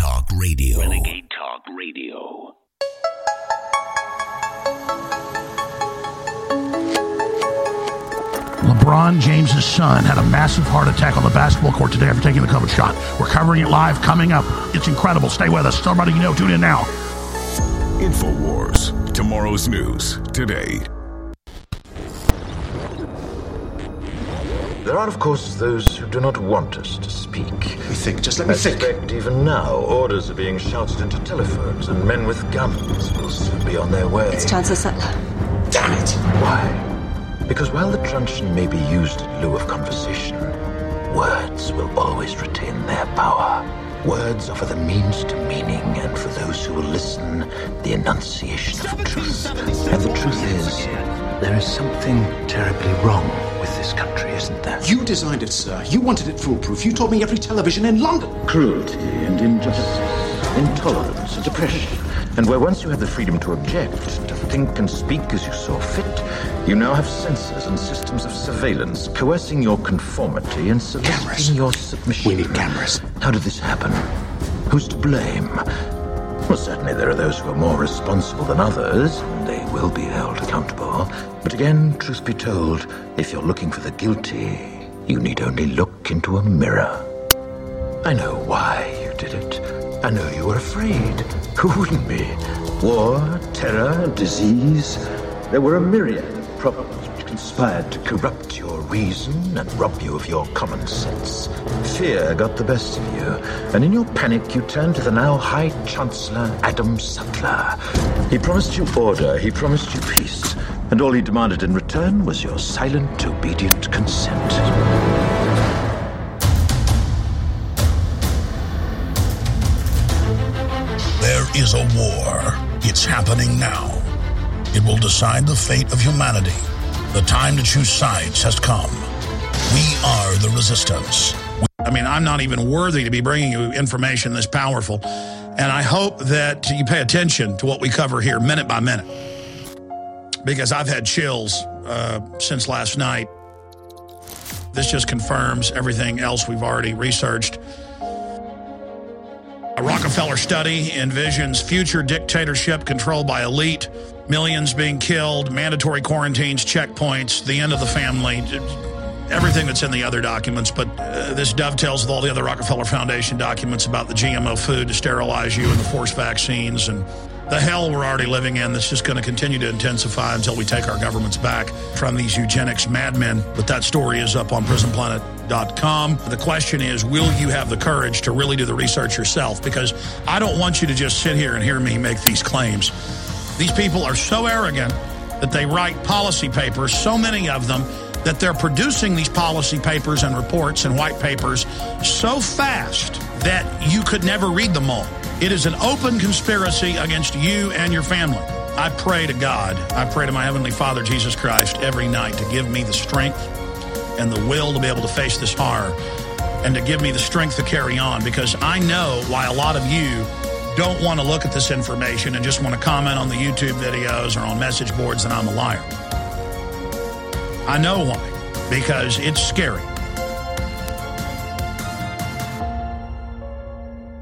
Renegade Talk Radio. Renegade Talk Radio. LeBron James' son had a massive heart attack on the basketball court today after taking the COVID shot. We're covering it live, coming up. It's incredible. Stay with us. Somebody you know, tune in now. InfoWars. Tomorrow's news. Today. There are, of course, those who do not want us to speak. Let me think. Just let me think. I suspect even now orders are being shouted into telephones and men with guns will soon be on their way. It's Chancellor Sutler. Damn it! Why? Because while the truncheon may be used in lieu of conversation, words will always retain their power. Words offer the means to meaning, and for those who will listen, the enunciation of truth. And the truth is, there is something terribly wrong with this country, isn't there? You designed it, sir. You wanted it foolproof. You told me every television in London. Cruelty and injustice, intolerance and oppression. And where once you had the freedom to object, to think and speak as you saw fit, you now have censors and systems of surveillance coercing your conformity and soliciting your submission. We need cameras. How did this happen? Who's to blame? Well, certainly there are those who are more responsible than others, and they will be held accountable. But again, truth be told, if you're looking for the guilty, you need only look into a mirror. I know why you did it. I know you were afraid. Who wouldn't be? War, terror, disease. There were a myriad of problems which conspired to corrupt your reason and rob you of your common sense. Fear got the best of you, and in your panic you turned to the now High Chancellor Adam Sutler. He promised you order, he promised you peace. And all he demanded in return was your silent, obedient consent. There is a war. It's happening now. It will decide the fate of humanity. The time to choose sides has come. We are the resistance. I'm not even worthy to be bringing you information this powerful. And I hope that you pay attention to what we cover here minute by minute. Because I've had chills since last night. This just confirms everything else we've already researched. A Rockefeller study envisions future dictatorship controlled by elite, millions being killed, mandatory quarantines, checkpoints, the end of the family, everything that's in the other documents. But this dovetails with all the other Rockefeller Foundation documents about the GMO food to sterilize you and the forced vaccines and the hell we're already living in that's just going to continue to intensify until we take our governments back from these eugenics madmen. But that story is up on prisonplanet.com. The question is, will you have the courage to really do the research yourself? Because I don't want you to just sit here and hear me make these claims. These people are so arrogant that they write policy papers, so many of them, that they're producing these policy papers and reports and white papers so fast that you could never read them all. It is an open conspiracy against you and your family. I pray to God, I pray to my Heavenly Father, Jesus Christ, every night to give me the strength and the will to be able to face this horror and to give me the strength to carry on, because I know why a lot of you don't want to look at this information and just want to comment on the YouTube videos or on message boards that I'm a liar. I know why, because it's scary.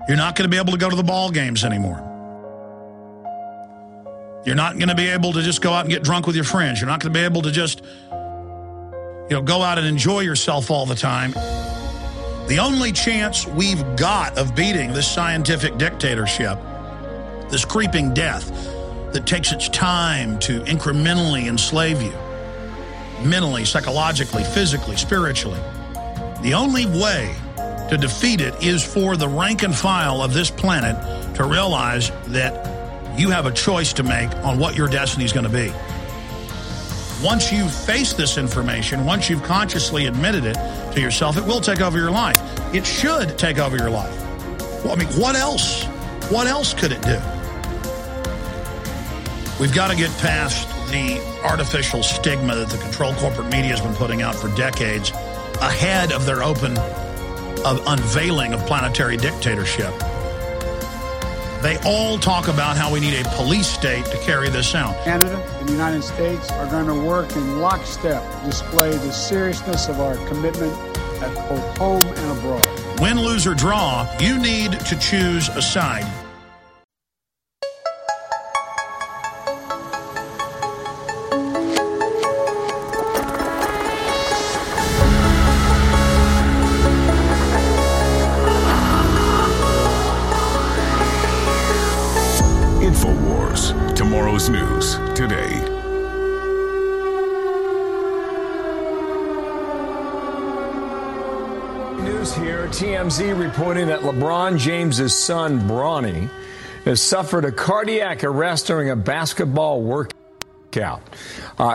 You're not going to be able to go to the ball games anymore. You're not going to be able to just go out and get drunk with your friends. You're not going to be able to just, go out and enjoy yourself all the time. The only chance we've got of beating this scientific dictatorship, this creeping death that takes its time to incrementally enslave you, mentally, psychologically, physically, spiritually, the only way to defeat it is for the rank and file of this planet to realize that you have a choice to make on what your destiny is going to be. Once you've faced this information, once you've consciously admitted it to yourself, it will take over your life. It should take over your life. Well, what else? What else could it do? We've got to get past the artificial stigma that the controlled corporate media has been putting out for decades ahead of their open of unveiling of planetary dictatorship. They all talk about how we need a police state to carry this out. Canada and the United States are going to work in lockstep, display the seriousness of our commitment at both home and abroad. win, lose, or draw, you need to choose a side. InfoWars. Tomorrow's news today. Here, TMZ reporting that LeBron James' son, Bronny, has suffered a cardiac arrest during a basketball workout.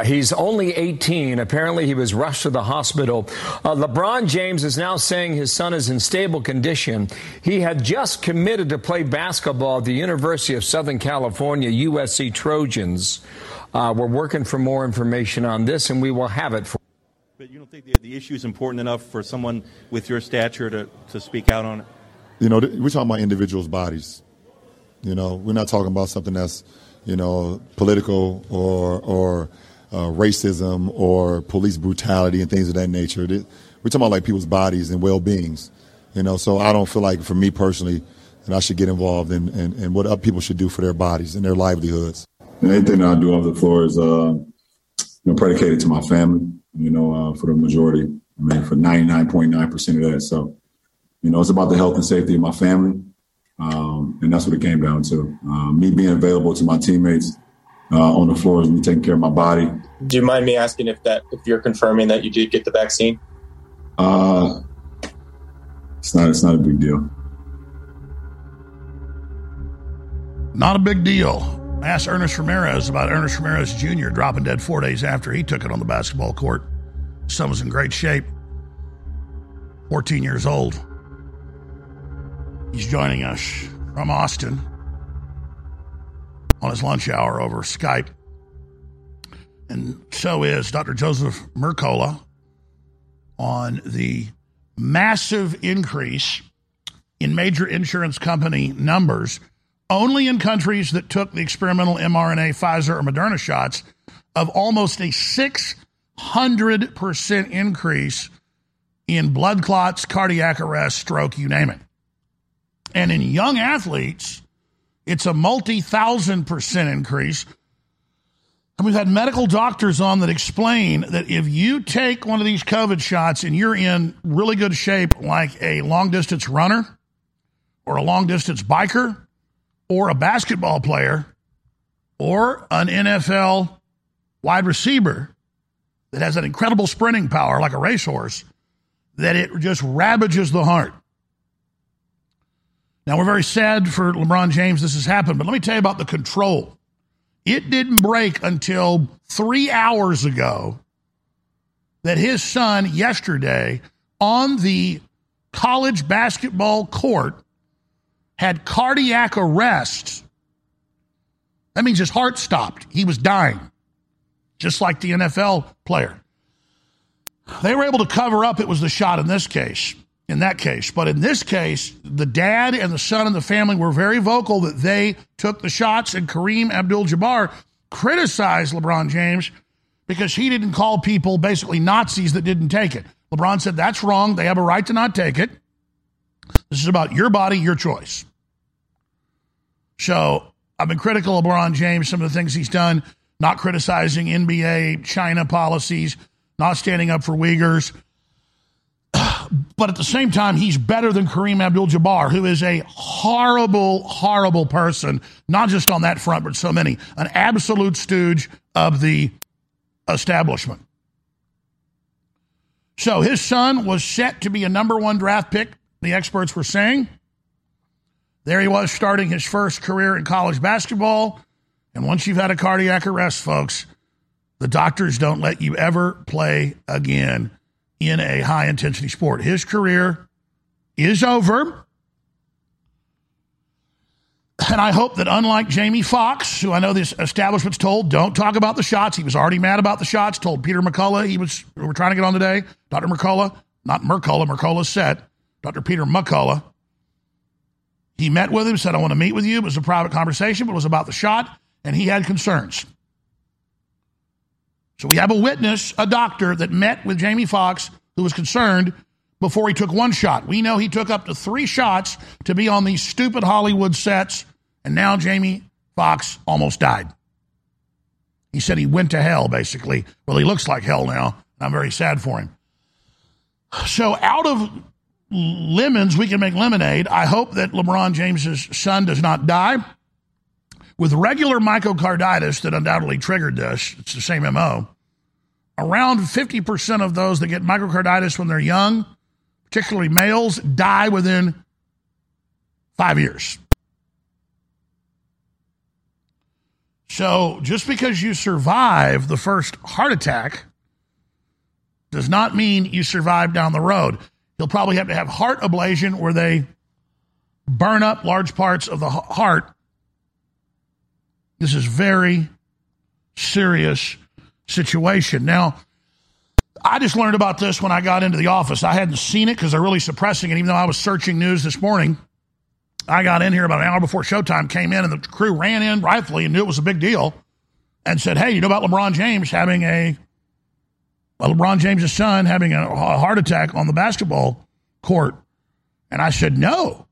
He's only 18. Apparently, he was rushed to the hospital. LeBron James is now saying his son is in stable condition. He had just committed to play basketball at the University of Southern California, USC Trojans. We're working for more information on this, and we will have it for you. But you don't think the issue is important enough for someone with your stature to speak out on it? You know, we're talking about individuals' bodies. You know, we're not talking about something that's, you know, political or racism or police brutality and things of that nature. We're talking about, like, people's bodies and well-beings. You know, so I don't feel like, for me personally, that I should get involved in what other people should do for their bodies and their livelihoods. And anything that I do off the floor is predicated to my family. You know, for the majority, I mean, for 99.9% of that. So, you know, it's about the health and safety of my family. And that's what it came down to. Me being available to my teammates on the floor is me taking care of my body. Do you mind me asking if you're confirming that you did get the vaccine? It's not a big deal. Not a big deal. I asked Ernest Ramirez about Ernest Ramirez Jr. dropping dead 4 days after he took it on the basketball court. His son was in great shape, 14 years old. He's joining us from Austin on his lunch hour over Skype. And so is Dr. Joseph Mercola on the massive increase in major insurance company numbers only in countries that took the experimental mRNA, Pfizer, or Moderna shots, of almost a 600% increase in blood clots, cardiac arrest, stroke, you name it. And in young athletes, it's a multi-1,000% increase. And we've had medical doctors on that explain that if you take one of these COVID shots and you're in really good shape, like a long-distance runner or a long-distance biker, or a basketball player, or an NFL wide receiver that has an incredible sprinting power like a racehorse, that it just ravages the heart. Now, we're very sad for LeBron James this has happened, but let me tell you about the control. It didn't break until 3 hours ago that his son yesterday on the college basketball court had cardiac arrest. That means his heart stopped. He was dying, just like the NFL player. They were able to cover up it was the shot in this case, in that case. But in this case, the dad and the son and the family were very vocal that they took the shots, and Kareem Abdul-Jabbar criticized LeBron James because he didn't call people basically Nazis that didn't take it. LeBron said, that's wrong. They have a right to not take it. This is about your body, your choice. So I've been critical of LeBron James, some of the things he's done, not criticizing NBA, China policies, not standing up for Uyghurs. But at the same time, he's better than Kareem Abdul-Jabbar, who is a horrible, horrible person, not just on that front, but so many, an absolute stooge of the establishment. So his son was set to be a number one draft pick, the experts were saying. There he was, starting his first career in college basketball. And once you've had a cardiac arrest, folks, the doctors don't let you ever play again in a high-intensity sport. His career is over. And I hope that, unlike Jamie Foxx, who I know this establishment's told, don't talk about the shots. He was already mad about the shots, told Peter McCullough we're trying to get on today. Dr. McCullough, not Mercola, Mercola's set. Dr. Peter McCullough, he met with him, said, I want to meet with you. It was a private conversation, but it was about the shot, and he had concerns. So we have a witness, a doctor, that met with Jamie Foxx, who was concerned before he took one shot. We know he took up to 3 shots to be on these stupid Hollywood sets, and now Jamie Foxx almost died. He said he went to hell, basically. Well, he looks like hell now. I'm very sad for him. So out of lemons, we can make lemonade. I hope that LeBron James's son does not die. With regular myocarditis that undoubtedly triggered this, it's the same MO, around 50% of those that get myocarditis when they're young, particularly males, die within 5 years. So just because you survive the first heart attack does not mean you survive down the road. You'll probably have to have heart ablation where they burn up large parts of the heart. This is very serious situation. Now, I just learned about this when I got into the office. I hadn't seen it because they're really suppressing it, even though I was searching news this morning. I got in here about an hour before showtime, came in, and the crew ran in rightfully and knew it was a big deal and said, hey, you know about LeBron James having LeBron James' son having a heart attack on the basketball court? And I said, no.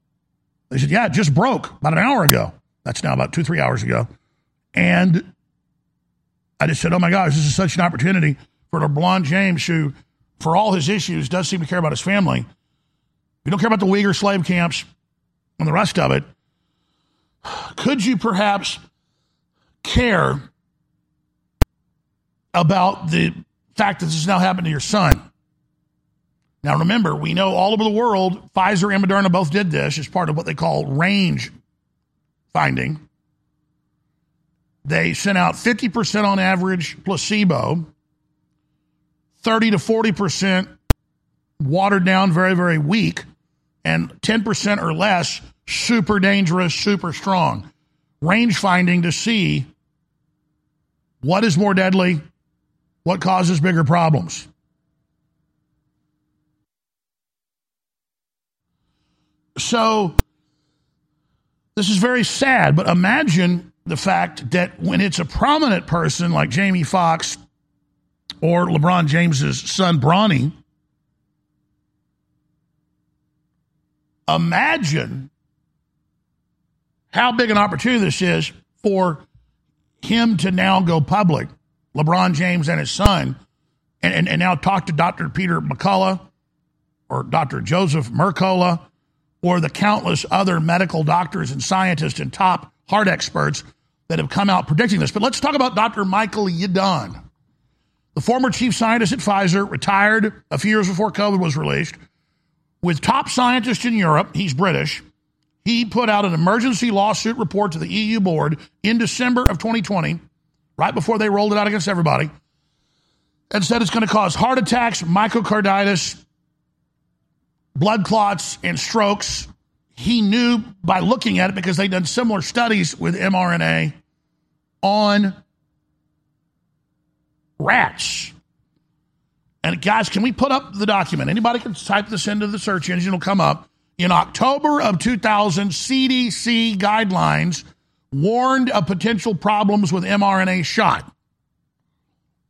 They said, yeah, it just broke about an hour ago. That's now about 2-3 hours ago. And I just said, oh my gosh, this is such an opportunity for LeBron James, who, for all his issues, does seem to care about his family. You don't care about the Uyghur slave camps and the rest of it. Could you perhaps care about the fact that this has now happened to your son? Now remember, we know all over the world, Pfizer and Moderna both did this as part of what they call range finding. They sent out 50% on average placebo, 30 to 40% watered down, very, very weak, and 10% or less super dangerous, super strong. Range finding to see what is more deadly, what causes bigger problems. So this is very sad, but imagine the fact that when it's a prominent person like Jamie Foxx or LeBron James's son Bronny, imagine how big an opportunity this is for him to now go public, LeBron James and his son, and now talk to Dr. Peter McCullough or Dr. Joseph Mercola or the countless other medical doctors and scientists and top heart experts that have come out predicting this. But let's talk about Dr. Michael Yeadon, the former chief scientist at Pfizer, retired a few years before COVID was released, with top scientists in Europe. He's British. He put out an emergency lawsuit report to the EU board in December of 2020, right before they rolled it out against everybody, and said it's going to cause heart attacks, myocarditis, blood clots, and strokes. He knew by looking at it because they'd done similar studies with mRNA on rats. And guys, can we put up the document? Anybody can type this into the search engine. It'll come up. In October of 2000, CDC guidelines warned of potential problems with mRNA shot.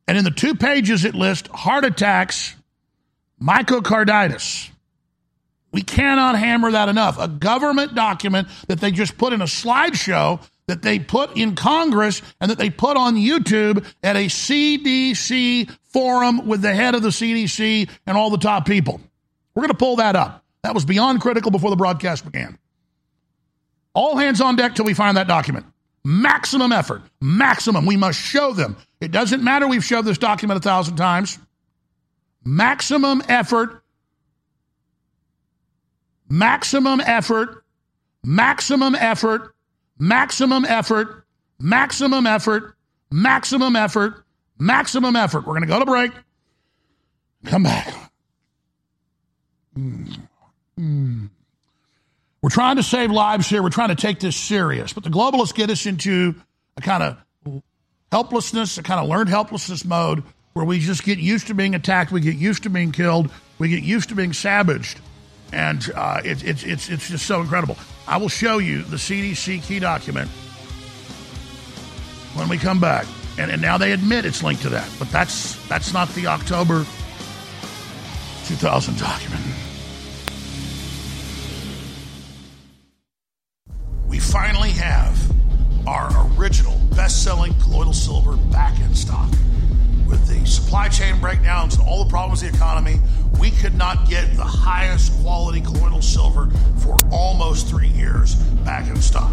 And in the 2 pages, it lists heart attacks, myocarditis. We cannot hammer that enough. A government document that they just put in a slideshow, that they put in Congress, and that they put on YouTube at a CDC forum with the head of the CDC and all the top people. We're going to pull that up. That was beyond critical before the broadcast began. All hands on deck till we find that document. Maximum effort. Maximum. We must show them. It doesn't matter we've showed this document 1,000 times. Maximum effort. Maximum effort, maximum effort, maximum effort, maximum effort, maximum effort, maximum effort. We're going to go to break. Come back. We're trying to save lives here. We're trying to take this serious. But the globalists get us into a kind of helplessness, a kind of learned helplessness mode where we just get used to being attacked. We get used to being killed. We get used to being savaged. And it's just so incredible. I will show you the CDC key document when we come back. And now they admit it's linked to that. But that's not the October 2000 document. finally have our original best-selling colloidal silver back in stock. With the supply chain breakdowns and all the problems of the economy, we could not get the highest quality colloidal silver for almost 3 years back in stock.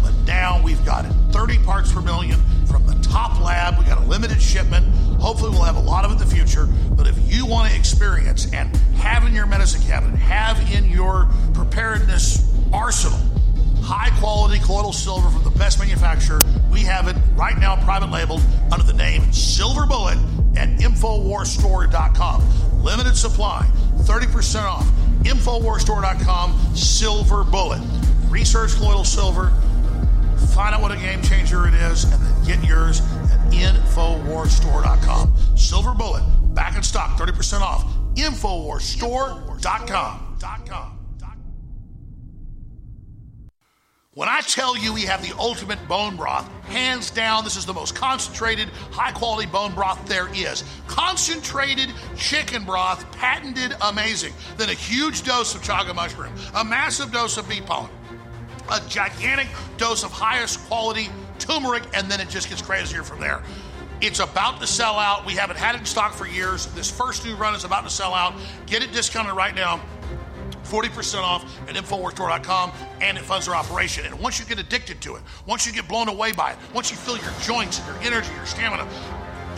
But now we've got it, 30 parts per million from the top lab. We got a limited shipment. Hopefully we'll have a lot of it in the future. But if you want to experience and have in your medicine cabinet, have in your preparedness arsenal, high-quality colloidal silver from the best manufacturer, we have it right now private labeled under the name Silver Bullet at InfoWarsStore.com. Limited supply, 30% off. InfoWarsStore.com, Silver Bullet. Research colloidal silver, find out what a game changer it is, and then get yours at InfoWarsStore.com. Silver Bullet, back in stock, 30% off. InfoWarsStore.com. When I tell you we have the ultimate bone broth, hands down, this is the most concentrated, high-quality bone broth there is. Concentrated chicken broth, patented, amazing. Then a huge dose of chaga mushroom, a massive dose of bee pollen, a gigantic dose of highest quality turmeric, and then it just gets crazier from there. It's about to sell out. We haven't had it in stock for years. This first new run is about to sell out. Get it discounted right now. 40% off at InfoWarsStore.com, and it funds our operation. And once you get addicted to it, once you get blown away by it, once you feel your joints, your energy, your stamina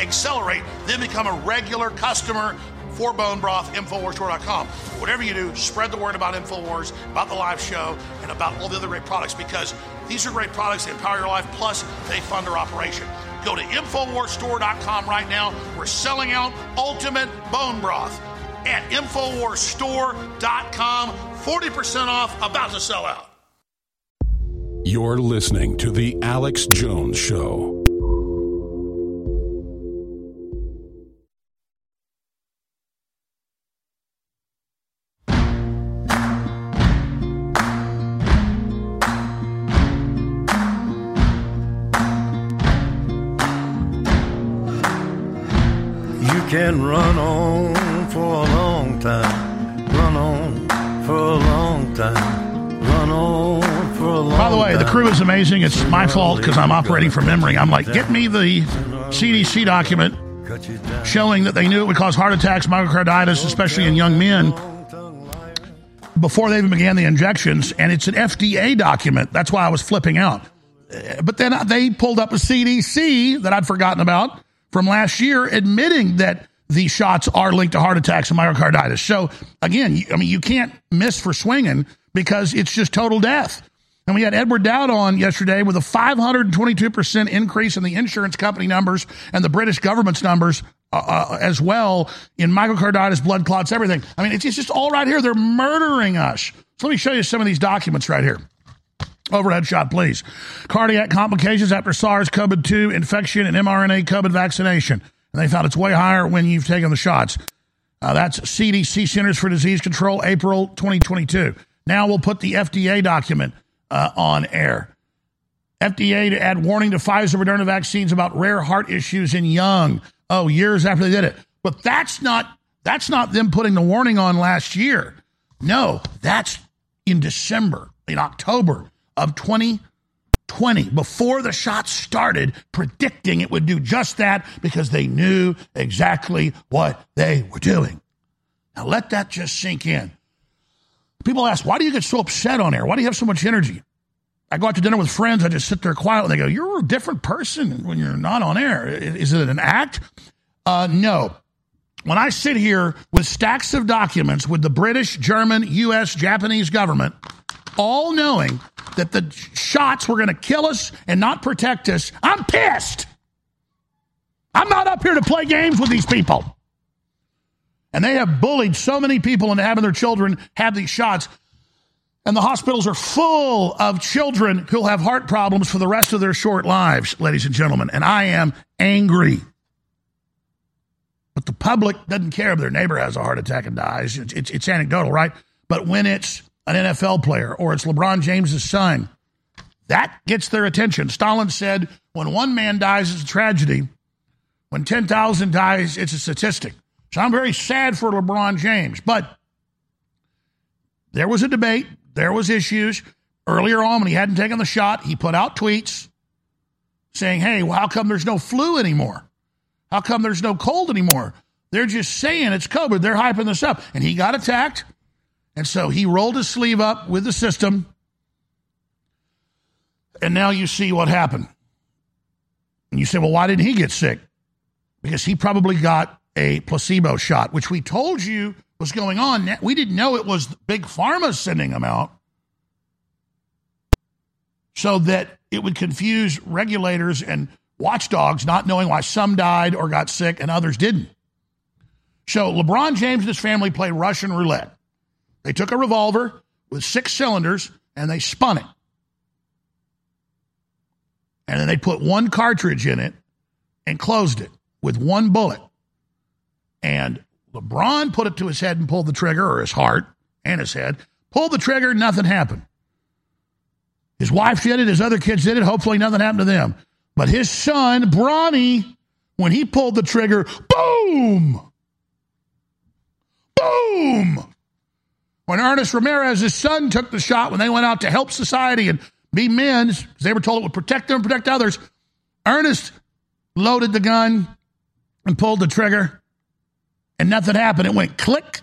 accelerate, then become a regular customer for Bone Broth, InfoWarsStore.com. Whatever you do, spread the word about InfoWars, about the live show, and about all the other great products, because these are great products that empower your life, plus they fund our operation. Go to InfoWarsStore.com right now. We're selling out Ultimate Bone Broth at InfoWarsStore.com, 40% off, about to sell out. You're listening to The Alex Jones Show. You can run on for a long time, run on for a long time, run on for a long time. By the way, the crew is amazing. It's my fault because I'm operating from memory. I'm like, get me the CDC document showing that they knew it would cause heart attacks, myocarditis, especially in young men, before they even began the injections, and it's an FDA document. That's why I was flipping out. But then they pulled up a CDC that I'd forgotten about from last year admitting that the shots are linked to heart attacks and myocarditis. So, again, I mean, you can't miss for swinging because it's just total death. And we had Edward Dowd on yesterday with a 522% increase in the insurance company numbers and the British government's numbers as well in myocarditis, blood clots, everything. I mean, it's just all right here. They're murdering us. So let me show you some of these documents right here. Overhead shot, please. Cardiac complications after SARS-CoV-2 infection and mRNA COVID vaccination. And they found it's way higher when you've taken the shots. That's CDC, Centers for Disease Control, April 2022. Now we'll put the FDA document on air. FDA to add warning to Pfizer Moderna vaccines about rare heart issues in young. Oh, years after they did it. But that's not them putting the warning on last year. No, that's in December, in October of 2020, before the shots started, predicting it would do just that because they knew exactly what they were doing. Now, let that just sink in. People ask, why do you get so upset on air? Why do you have so much energy? I go out to dinner with friends. I just sit there quiet. And they go, you're a different person when you're not on air. Is it an act? No. When I sit here with stacks of documents with the British, German, U.S., Japanese government, all knowing that the shots were going to kill us and not protect us, I'm pissed. I'm not up here to play games with these people. And they have bullied so many people into having their children have these shots. And the hospitals are full of children who'll have heart problems for the rest of their short lives, ladies and gentlemen. And I am angry. But the public doesn't care if their neighbor has a heart attack and dies. It's anecdotal, right? But when it's an NFL player, or it's LeBron James' son, that gets their attention. Stalin said, when one man dies, it's a tragedy. When 10,000 dies, it's a statistic. So I'm very sad for LeBron James. But there was a debate. There was issues. Earlier on, when he hadn't taken the shot, he put out tweets saying, hey, well, how come there's no flu anymore? How come there's no cold anymore? They're just saying it's COVID. They're hyping this up. And he got attacked. And so he rolled his sleeve up with the system. And now you see what happened. And you say, well, why didn't he get sick? Because he probably got a placebo shot, which we told you was going on. We didn't know it was Big Pharma sending them out so that it would confuse regulators and watchdogs, not knowing why some died or got sick and others didn't. So LeBron James and his family played Russian roulette. They took a revolver with 6 cylinders and they spun it. And then they put 1 cartridge in it and closed it with 1 bullet. And LeBron put it to his head and pulled the trigger, or his heart and his head. Pulled the trigger, nothing happened. His wife did it, his other kids did it. Hopefully nothing happened to them. But his son, Bronny, when he pulled the trigger, boom! Boom! When Ernest Ramirez, his son, took the shot when they went out to help society and be men, because they were told it would protect them and protect others. Ernest loaded the gun and pulled the trigger, and nothing happened. It went click.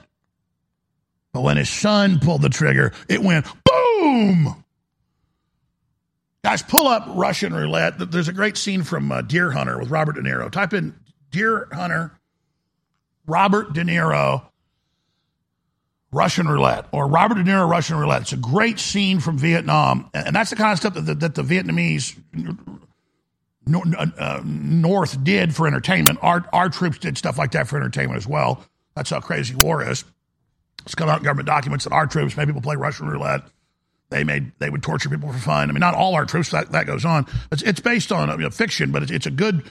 But when his son pulled the trigger, it went boom. Guys, pull up Russian roulette. There's a great scene from Deer Hunter with Robert De Niro. Type in Deer Hunter, Robert De Niro, Russian roulette, or Robert De Niro, Russian roulette. It's a great scene from Vietnam, and that's the kind of stuff that the Vietnamese North did for entertainment. Our troops did stuff like that for entertainment as well. That's how crazy war is. It's come out in government documents that our troops made people play Russian roulette. They would torture people for fun. I mean, not all our troops. That goes on. It's based on fiction, but it's a good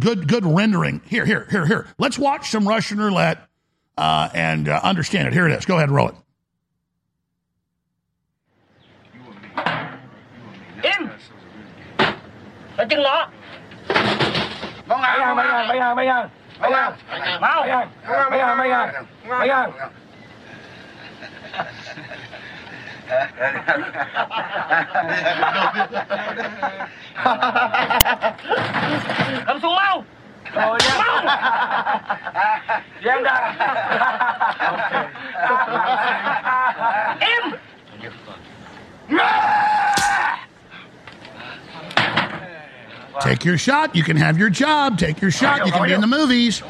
rendering. Here. Let's watch some Russian roulette. And understand it. Here it is. Go ahead and roll it. In. Oh, yeah. Yeah. M. Take your shot. You can have your job. Take your shot. You can be in the movies.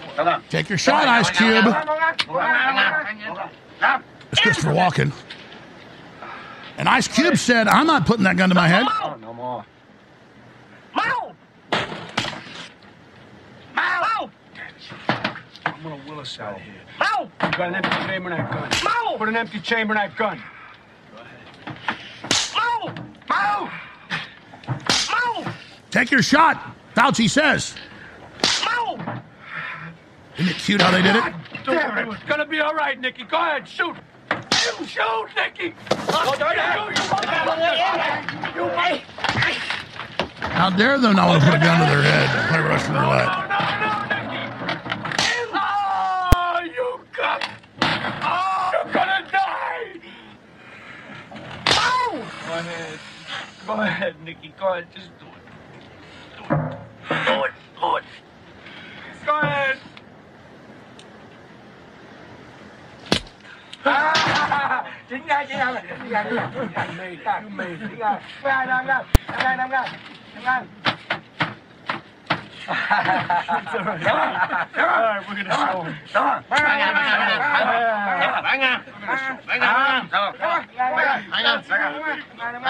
Take your shot, Ice Cube. It's Christopher Walken. And Ice Cube said, I'm not putting that gun to my head. Oh, no more. I'm gonna Willis out of here. Ow! You got an empty chamber in that gun. Ow! Put an empty chamber in that gun. Go ahead. Ow! Ow! Ow! Take your shot, Fauci says. Ow! Isn't it cute how they did it? Damn it. It's gonna be all right, Nicky. Go ahead, shoot. You shoot, Nicky. How dare them not want to put a gun to their head and play Russian roulette? Go ahead, Nicky. Go ahead. Just do it. Do it. Go ahead. You made it. All right, we're going to show him. Hang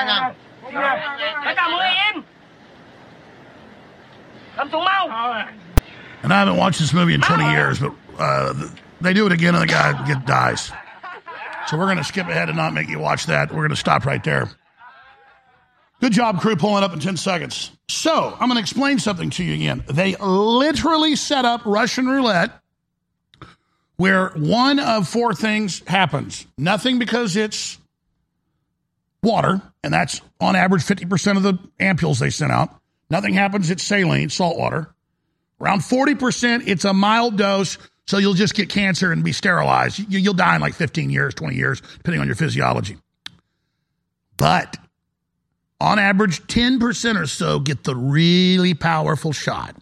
on. And I haven't watched this movie in 20 years, but they do it again and the guy dies. So we're going to skip ahead and not make you watch that. We're going to stop right there. Good job, crew, pulling up in 10 seconds. So I'm going to explain something to you again. They literally set up Russian roulette where one of 4 things happens. Nothing because it's water, and that's on average 50% of the ampules they sent out. Nothing happens, it's saline, salt water. Around 40%, it's a mild dose, so you'll just get cancer and be sterilized. You'll die in like 15 years, 20 years, depending on your physiology. But on average, 10% or so get the really powerful shot.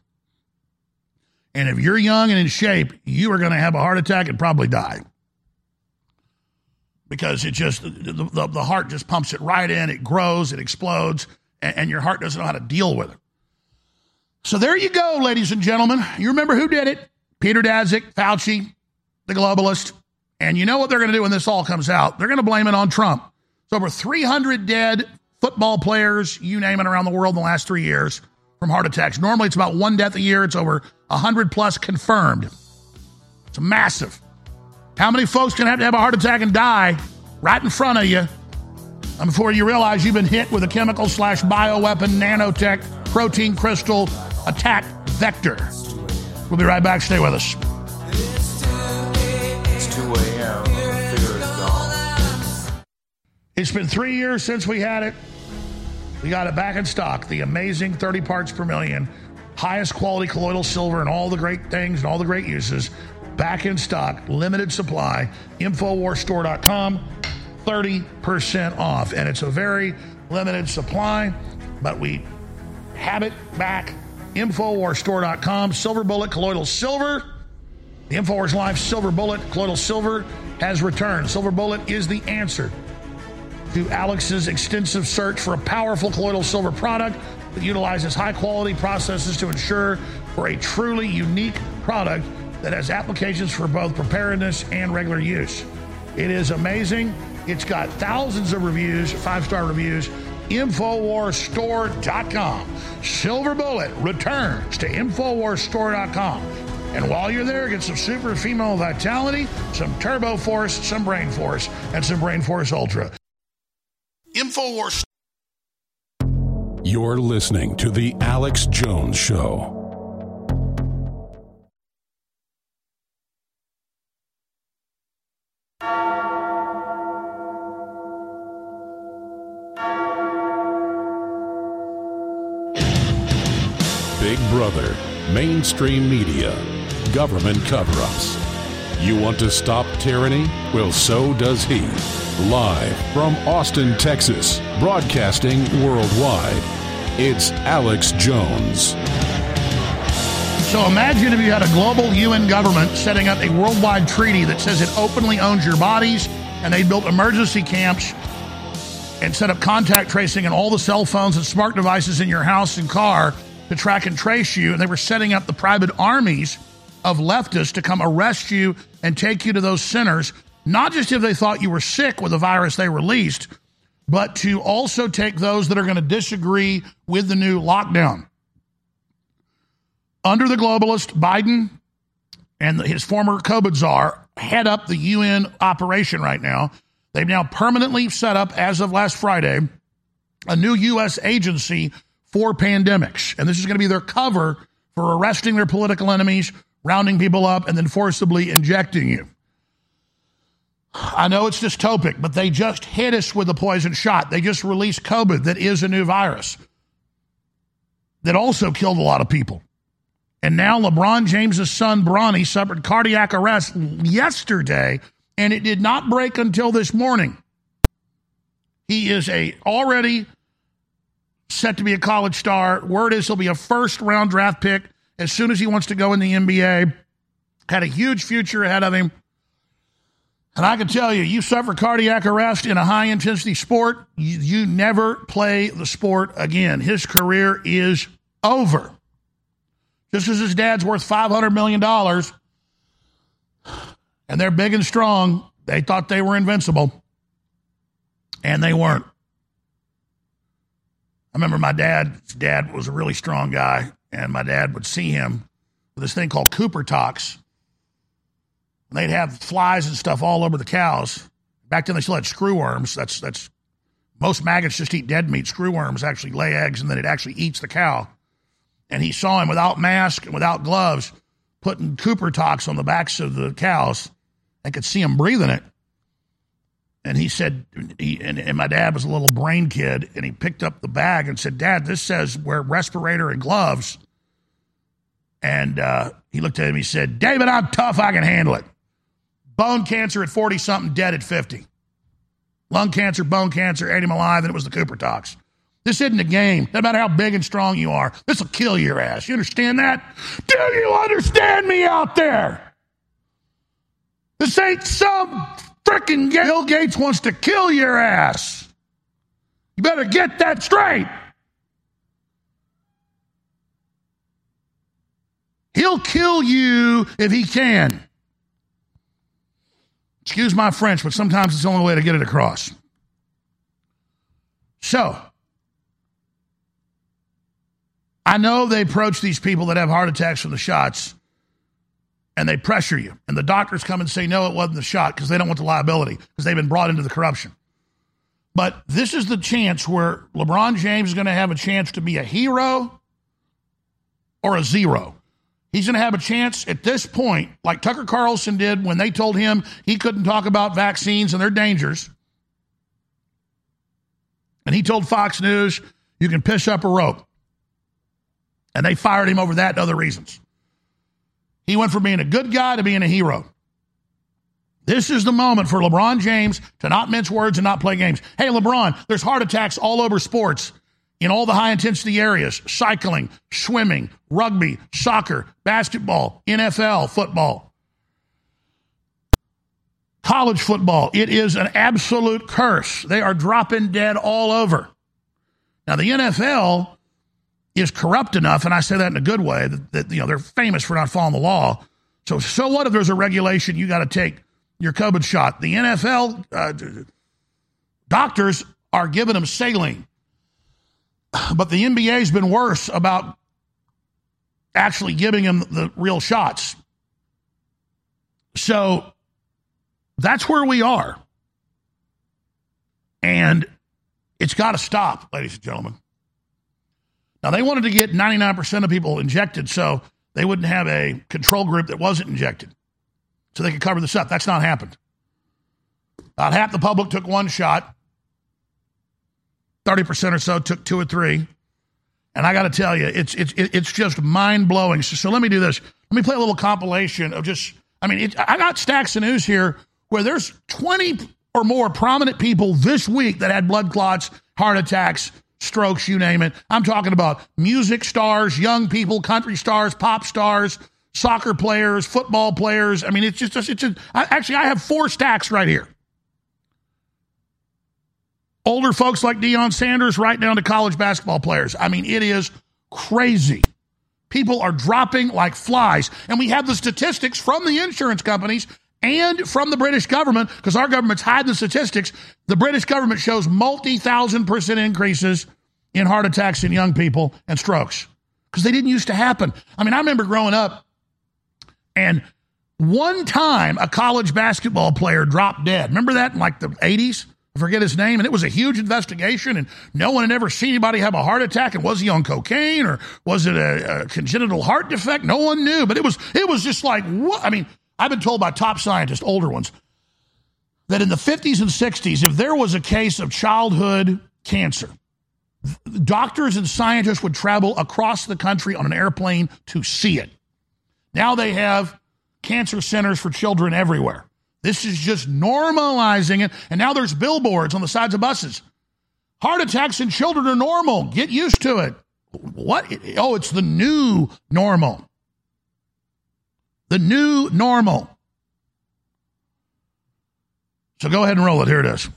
And if you're young and in shape, you are going to have a heart attack and probably die. Because it just, the heart just pumps it right in, it grows, it explodes, and your heart doesn't know how to deal with it. So there you go, ladies and gentlemen. You remember who did it? Peter Daszak, Fauci, the globalist. And you know what they're going to do when this all comes out? They're going to blame it on Trump. It's over 300 dead football players, you name it, around the world in the last 3 years from heart attacks. Normally, it's about one death a year. It's over 100-plus confirmed. It's massive. How many folks can have to have a heart attack and die right in front of you before you realize you've been hit with a chemical / bioweapon, nanotech, protein crystal, attack vector? We'll be right back. Stay with us. It's 2 a.m. It's been 3 years since we had it. We got it back in stock. The amazing 30 parts per million, highest quality colloidal silver and all the great things and all the great uses. Back in stock, limited supply, InfoWarsStore.com, 30% off. And it's a very limited supply, but we have it back. InfoWarsStore.com, Silver Bullet Colloidal Silver. The InfoWars Live Silver Bullet Colloidal Silver has returned. Silver Bullet is the answer to Alex's extensive search for a powerful colloidal silver product that utilizes high-quality processes to ensure for a truly unique product that has applications for both preparedness and regular use. It is amazing. It's got thousands of reviews, 5-star reviews. InfoWarsStore.com. Silver Bullet returns to InfoWarsStore.com. And while you're there, get some Super Female Vitality, some Turbo Force, some Brain Force, and some Brain Force Ultra. InfoWars. You're listening to The Alex Jones Show. Big Brother, mainstream media, government cover-ups. You want to stop tyranny? Well, so does he. Live from Austin, Texas, broadcasting worldwide, it's Alex Jones. So imagine if you had a global UN government setting up a worldwide treaty that says it openly owns your bodies, and they built emergency camps and set up contact tracing and all the cell phones and smart devices in your house and car to track and trace you, and they were setting up the private armies of leftists to come arrest you and take you to those centers, not just if they thought you were sick with the virus they released, but to also take those that are going to disagree with the new lockdown. Under the globalist, Biden and his former COVID czar head up the UN operation right now. They've now permanently set up, as of last Friday, a new U.S. agency for pandemics. And this is going to be their cover for arresting their political enemies, rounding people up, and then forcibly injecting you. I know it's dystopic, but they just hit us with a poison shot. They just released COVID, that is a new virus that also killed a lot of people. And now LeBron James' son, Bronny, suffered cardiac arrest yesterday, and it did not break until this morning. He is already set to be a college star. Word is he'll be a first-round draft pick as soon as he wants to go in the NBA. Had a huge future ahead of him. And I can tell you, you suffer cardiac arrest in a high-intensity sport, you never play the sport again. His career is over. Just as his dad's worth $500 million, and they're big and strong, they thought they were invincible, and they weren't. I remember my dad was a really strong guy, and my dad would see him with this thing called Cooper Tox. And they'd have flies and stuff all over the cows. Back then, they still had screwworms. That's most maggots just eat dead meat. Screwworms actually lay eggs, and then it actually eats the cow. And he saw him without mask and without gloves putting Cooper Tox on the backs of the cows. I could see him breathing it. And he said, and my dad was a little brain kid, and he picked up the bag and said, "Dad, this says wear respirator and gloves." And he looked at him, he said, "David, I'm tough, I can handle it." Bone cancer at 40-something, dead at 50. Lung cancer, bone cancer, ate him alive, and it was the Cooper Tox. This isn't a game. No matter how big and strong you are, this will kill your ass. You understand that? Do you understand me out there? This ain't some freaking game. Bill Gates wants to kill your ass. You better get that straight. He'll kill you if he can. Excuse my French, but sometimes it's the only way to get it across. So, I know they approach these people that have heart attacks from the shots, and they pressure you. And the doctors come and say, no, it wasn't the shot, because they don't want the liability, because they've been brought into the corruption. But this is the chance where LeBron James is going to have a chance to be a hero or a zero. He's going to have a chance at this point, like Tucker Carlson did when they told him he couldn't talk about vaccines and their dangers. And he told Fox News, you can piss up a rope. And they fired him over that and other reasons. He went from being a good guy to being a hero. This is the moment for LeBron James to not mince words and not play games. Hey, LeBron, there's heart attacks all over sports. In all the high-intensity areas, cycling, swimming, rugby, soccer, basketball, NFL, football, college football. It is an absolute curse. They are dropping dead all over. Now, the NFL is corrupt enough, and I say that in a good way, that they're famous for not following the law. So what if there's a regulation you got to take your COVID shot? The NFL doctors are giving them saline. But the NBA's been worse about actually giving him the real shots. So that's where we are. And it's got to stop, ladies and gentlemen. Now, they wanted to get 99% of people injected so they wouldn't have a control group that wasn't injected so they could cover this up. That's not happened. About half the public took one shot. 30% or so took two or three. And I got to tell you, it's just mind-blowing. So let me do this. Let me play a little compilation of just, I got stacks of news here where there's 20 or more prominent people this week that had blood clots, heart attacks, strokes, you name it. I'm talking about music stars, young people, country stars, pop stars, soccer players, football players. I have four stacks right here. Older folks like Deion Sanders right down to college basketball players. It is crazy. People are dropping like flies. And we have the statistics from the insurance companies and from the British government, because our government's hiding the statistics. The British government shows multi-1,000% increases in heart attacks in young people and strokes, because they didn't used to happen. I remember growing up, and one time a college basketball player dropped dead. Remember that in like the 80s? I forget his name, and it was a huge investigation, and no one had ever seen anybody have a heart attack, and was he on cocaine, or was it a congenital heart defect? No one knew, but it was just like, what? I've been told by top scientists, older ones, that in the 50s and 60s, if there was a case of childhood cancer, doctors and scientists would travel across the country on an airplane to see it. Now they have cancer centers for children everywhere. This is just normalizing it. And now there's billboards on the sides of buses. Heart attacks in children are normal. Get used to it. What? Oh, it's the new normal. The new normal. So go ahead and roll it. Here it is.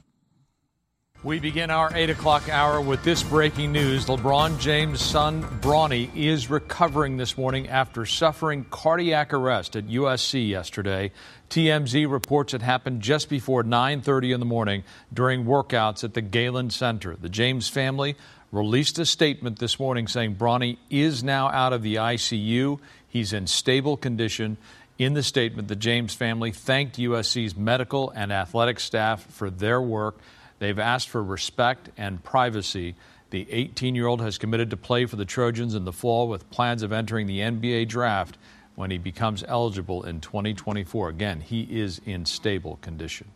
We begin our 8 o'clock hour with this breaking news. LeBron James' son, Bronny, is recovering this morning after suffering cardiac arrest at USC yesterday. TMZ reports it happened just before 9:30 in the morning during workouts at the Galen Center. The James family released a statement this morning saying Bronny is now out of the ICU. He's in stable condition. In the statement, the James family thanked USC's medical and athletic staff for their work. They've asked for respect and privacy. The 18-year-old has committed to play for the Trojans in the fall with plans of entering the NBA draft when he becomes eligible in 2024. Again, he is in stable condition.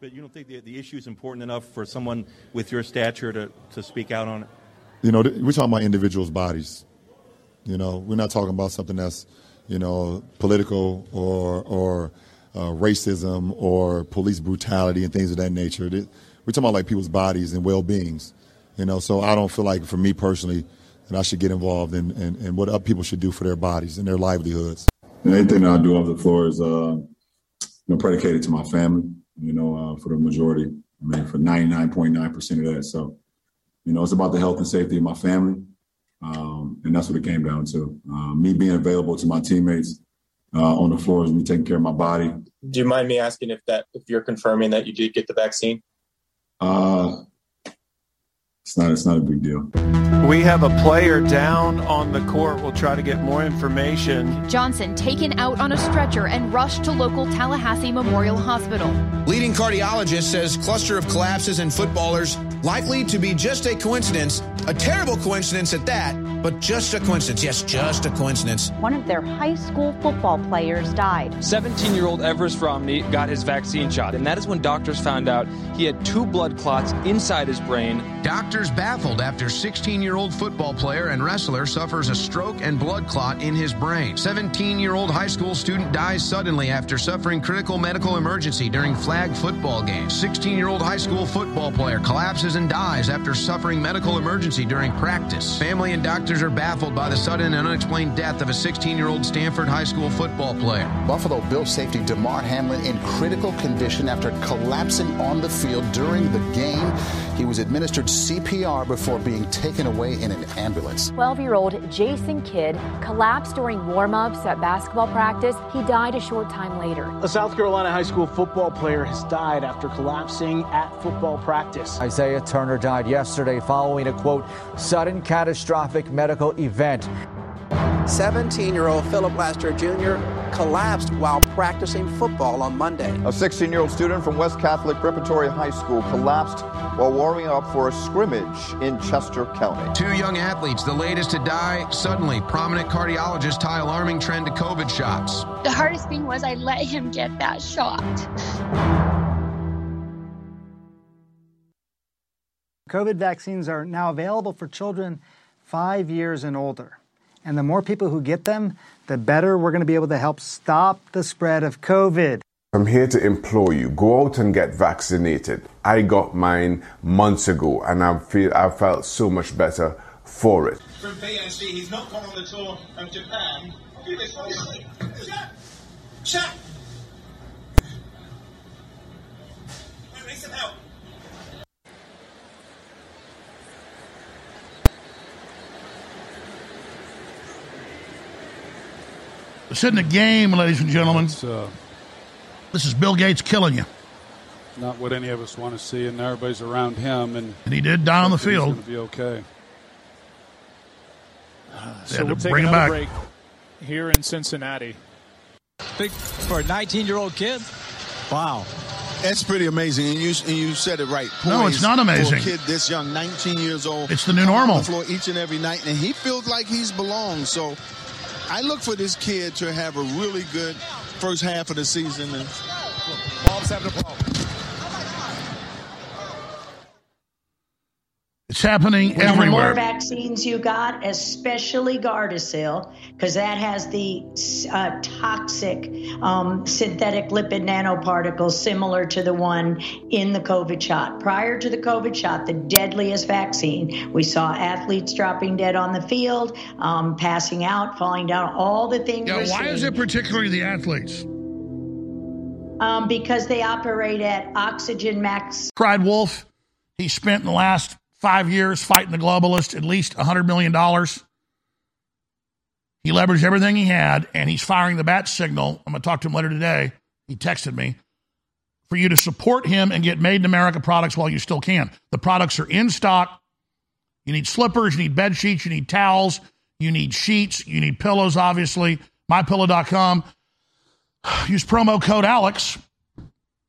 But you don't think the issue is important enough for someone with your stature to speak out on it? We're talking about individuals' bodies. We're not talking about something that's, political or racism or police brutality and things of that nature. we're talking about like people's bodies and well-beings, you know. So I don't feel like, for me personally, that I should get involved in what other people should do for their bodies and their livelihoods. And anything that I do off the floor is predicated to my family, you know, for the majority. I mean, for 99.9% of that. So, you know, it's about the health and safety of my family. And that's what it came down to. Me being available to my teammates on the floor is me taking care of my body. Do you mind me asking if you're confirming that you did get the vaccine? It's not a big deal. We have a player down on the court. We'll try to get more information. Johnson taken out on a stretcher and rushed to local Tallahassee Memorial Hospital. Leading cardiologist says cluster of collapses in footballers likely to be just a coincidence, a terrible coincidence at that, but just a coincidence. Yes, just a coincidence. One of their high school football players died. 17-year-old Everest Romney got his vaccine shot, and that is when doctors found out he had two blood clots inside his brain. Doctors baffled after 16-year-old football player and wrestler suffers a stroke and blood clot in his brain. 17-year-old high school student dies suddenly after suffering critical medical emergency during flag football game. 16-year-old high school football player collapses and dies after suffering medical emergency during practice. Family and doctors are baffled by the sudden and unexplained death of a 16-year-old Stanford high school football player. Buffalo Bills safety DeMar Hamlin in critical condition after collapsing on the field during the game. He was administered CPR before being taken away in an ambulance. 12-year-old Jason Kidd collapsed during warm-ups at basketball practice. He died a short time later. A South Carolina high school football player has died after collapsing at football practice. Isaiah Turner died yesterday following a, quote, sudden catastrophic medical event. 17-year-old Philip Laster Jr. collapsed while practicing football on Monday. A 16-year-old student from West Catholic Preparatory High School collapsed while warming up for a scrimmage in Chester County. Two young athletes, the latest to die suddenly. Prominent cardiologists tie alarming trend to COVID shots. The hardest thing was I let him get that shot. COVID vaccines are now available for children 5 years and older. And the more people who get them, the better we're going to be able to help stop the spread of COVID. I'm here to implore you, go out and get vaccinated. I got mine months ago, and I felt so much better for it. From PNC, he's not gone on the tour of Japan. Do this whole thing. Shut! I need some help. It's in the game, ladies and gentlemen. This is Bill Gates killing you. Not what any of us want to see, and everybody's around him. And he did die on the field. He's going to be okay. So we'll take another break here in Cincinnati. Big for a 19-year-old kid? Wow. That's pretty amazing, and you said it right. Poise no, it's not amazing. For a kid this young, 19 years old. It's the new normal. On the floor each and every night, and he feels like he's belonged, so... I look for this kid to have a really good first half of the season. And it's happening everywhere. The more vaccines you got, especially Gardasil, because that has the toxic synthetic lipid nanoparticles similar to the one in the COVID shot. Prior to the COVID shot, the deadliest vaccine, we saw athletes dropping dead on the field, passing out, falling down, all the things. Yeah, why is it particularly the athletes? Because they operate at oxygen max. Cried wolf. He spent in the last 5 years fighting the globalists, at least $100 million. He leveraged everything he had, and he's firing the bat signal. I'm going to talk to him later today. He texted me. For you to support him and get Made in America products while you still can. The products are in stock. You need slippers, you need bed sheets, you need towels, you need sheets, you need pillows, obviously. MyPillow.com. Use promo code ALEX.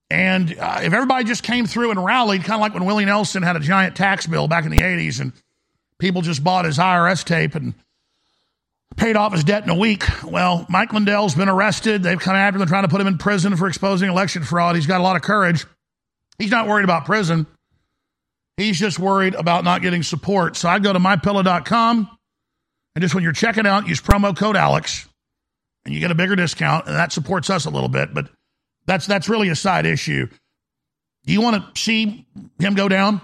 And if everybody just came through and rallied, kind of like when Willie Nelson had a giant tax bill back in the 80s and people just bought his IRS tape and paid off his debt in a week. Well, Mike Lindell's been arrested. They've come after him, trying to put him in prison for exposing election fraud. He's got a lot of courage. He's not worried about prison. He's just worried about not getting support. So I'd go to MyPillow.com, and just when you're checking out, use promo code ALEX, and you get a bigger discount, and that supports us a little bit, but... That's really a side issue. Do you want to see him go down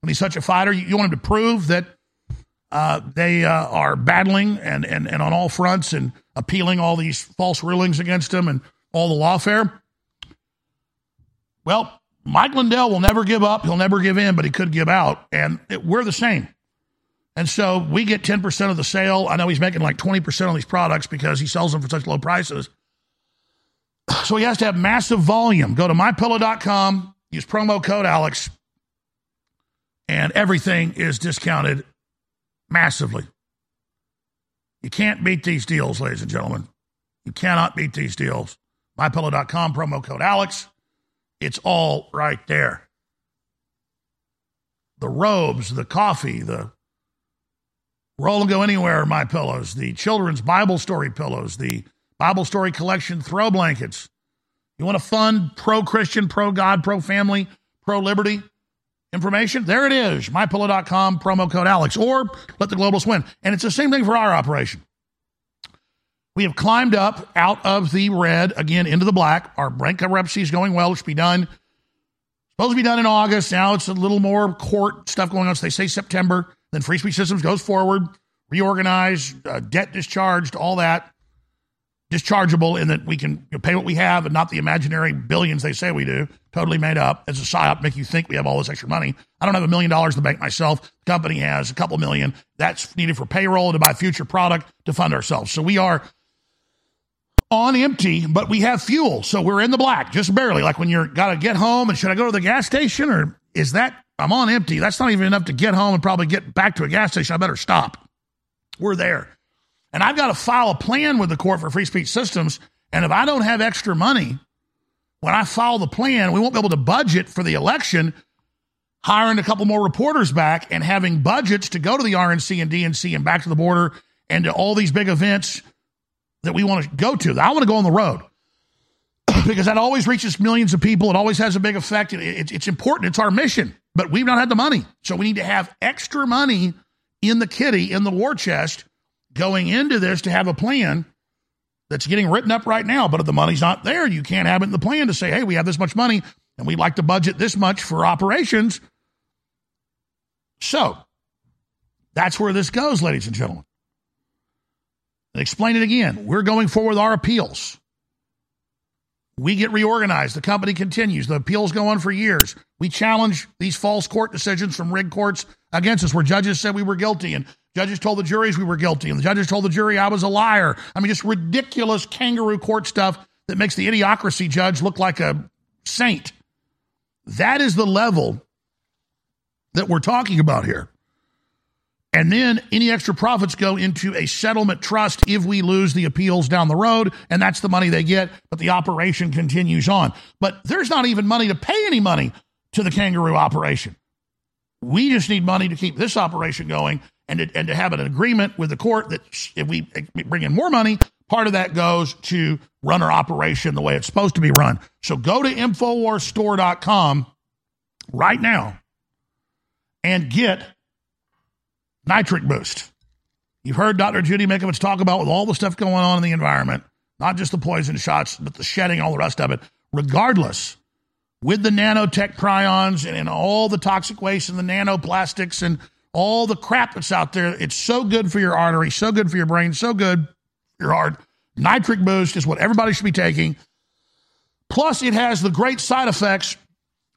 when he's such a fighter? You want him to prove that they are battling and on all fronts and appealing all these false rulings against him and all the lawfare? Well, Mike Lindell will never give up. He'll never give in, but he could give out. And we're the same. And so we get 10% of the sale. I know he's making like 20% on these products because he sells them for such low prices. So he has to have massive volume. Go to MyPillow.com, use promo code Alex, and everything is discounted massively. You can't beat these deals, ladies and gentlemen. You cannot beat these deals. MyPillow.com, promo code Alex. It's all right there. The robes, the coffee, the roll and go anywhere my pillows, the children's Bible story pillows, the Bible story collection throw blankets. You want to fund pro-Christian, pro-God, pro-family, pro-liberty information? There it is, mypillow.com, promo code Alex, or let the globalists win. And it's the same thing for our operation. We have climbed up out of the red, again, into the black. Our bankruptcy is going well. It should be done. Supposed to be done in August. Now it's a little more court stuff going on. So they say September. Then Free Speech Systems goes forward, reorganized, debt discharged, all that. Dischargeable in that we can pay what we have and not the imaginary billions they say we do. Totally made up. As a psyop, make you think we have all this extra money. I don't have $1 million in the bank myself. The company has a couple million. That's needed for payroll, to buy future product, to fund ourselves. So we are on empty, but we have fuel. So we're in the black, just barely. Like when you're got to get home and should I go to the gas station or is that I'm on empty? That's not even enough to get home and probably get back to a gas station. I better stop. We're there. And I've got to file a plan with the court for Free Speech Systems. And if I don't have extra money, when I file the plan, we won't be able to budget for the election, hiring a couple more reporters back and having budgets to go to the RNC and DNC and back to the border and to all these big events that we want to go to. I want to go on the road because that always reaches millions of people. It always has a big effect. It's important. It's our mission, but we've not had the money. So we need to have extra money in the kitty, in the war chest, going into this to have a plan that's getting written up right now. But if the money's not there, you can't have it in the plan to say, hey, we have this much money and we'd like to budget this much for operations. So that's where this goes, ladies and gentlemen. And explain it again. We're going forward with our appeals. We get reorganized. The company continues. The appeals go on for years. We challenge these false court decisions from rigged courts against us where judges said we were guilty and judges told the juries we were guilty, and the judges told the jury I was a liar. I mean, just ridiculous kangaroo court stuff that makes the idiocracy judge look like a saint. That is the level that we're talking about here. And then any extra profits go into a settlement trust if we lose the appeals down the road, and that's the money they get, but the operation continues on. But there's not even money to pay any money to the kangaroo operation. We just need money to keep this operation going and to have an agreement with the court that if we bring in more money, part of that goes to run our operation the way it's supposed to be run. So go to InfoWarsStore.com right now and get Nitric Boost. You've heard Dr. Judy Mikovits talk about with all the stuff going on in the environment, not just the poison shots, but the shedding, all the rest of it, regardless. With the nanotech prions and all the toxic waste and the nanoplastics and all the crap that's out there, it's so good for your artery, so good for your brain, so good for your heart. Nitric Boost is what everybody should be taking. Plus, it has the great side effects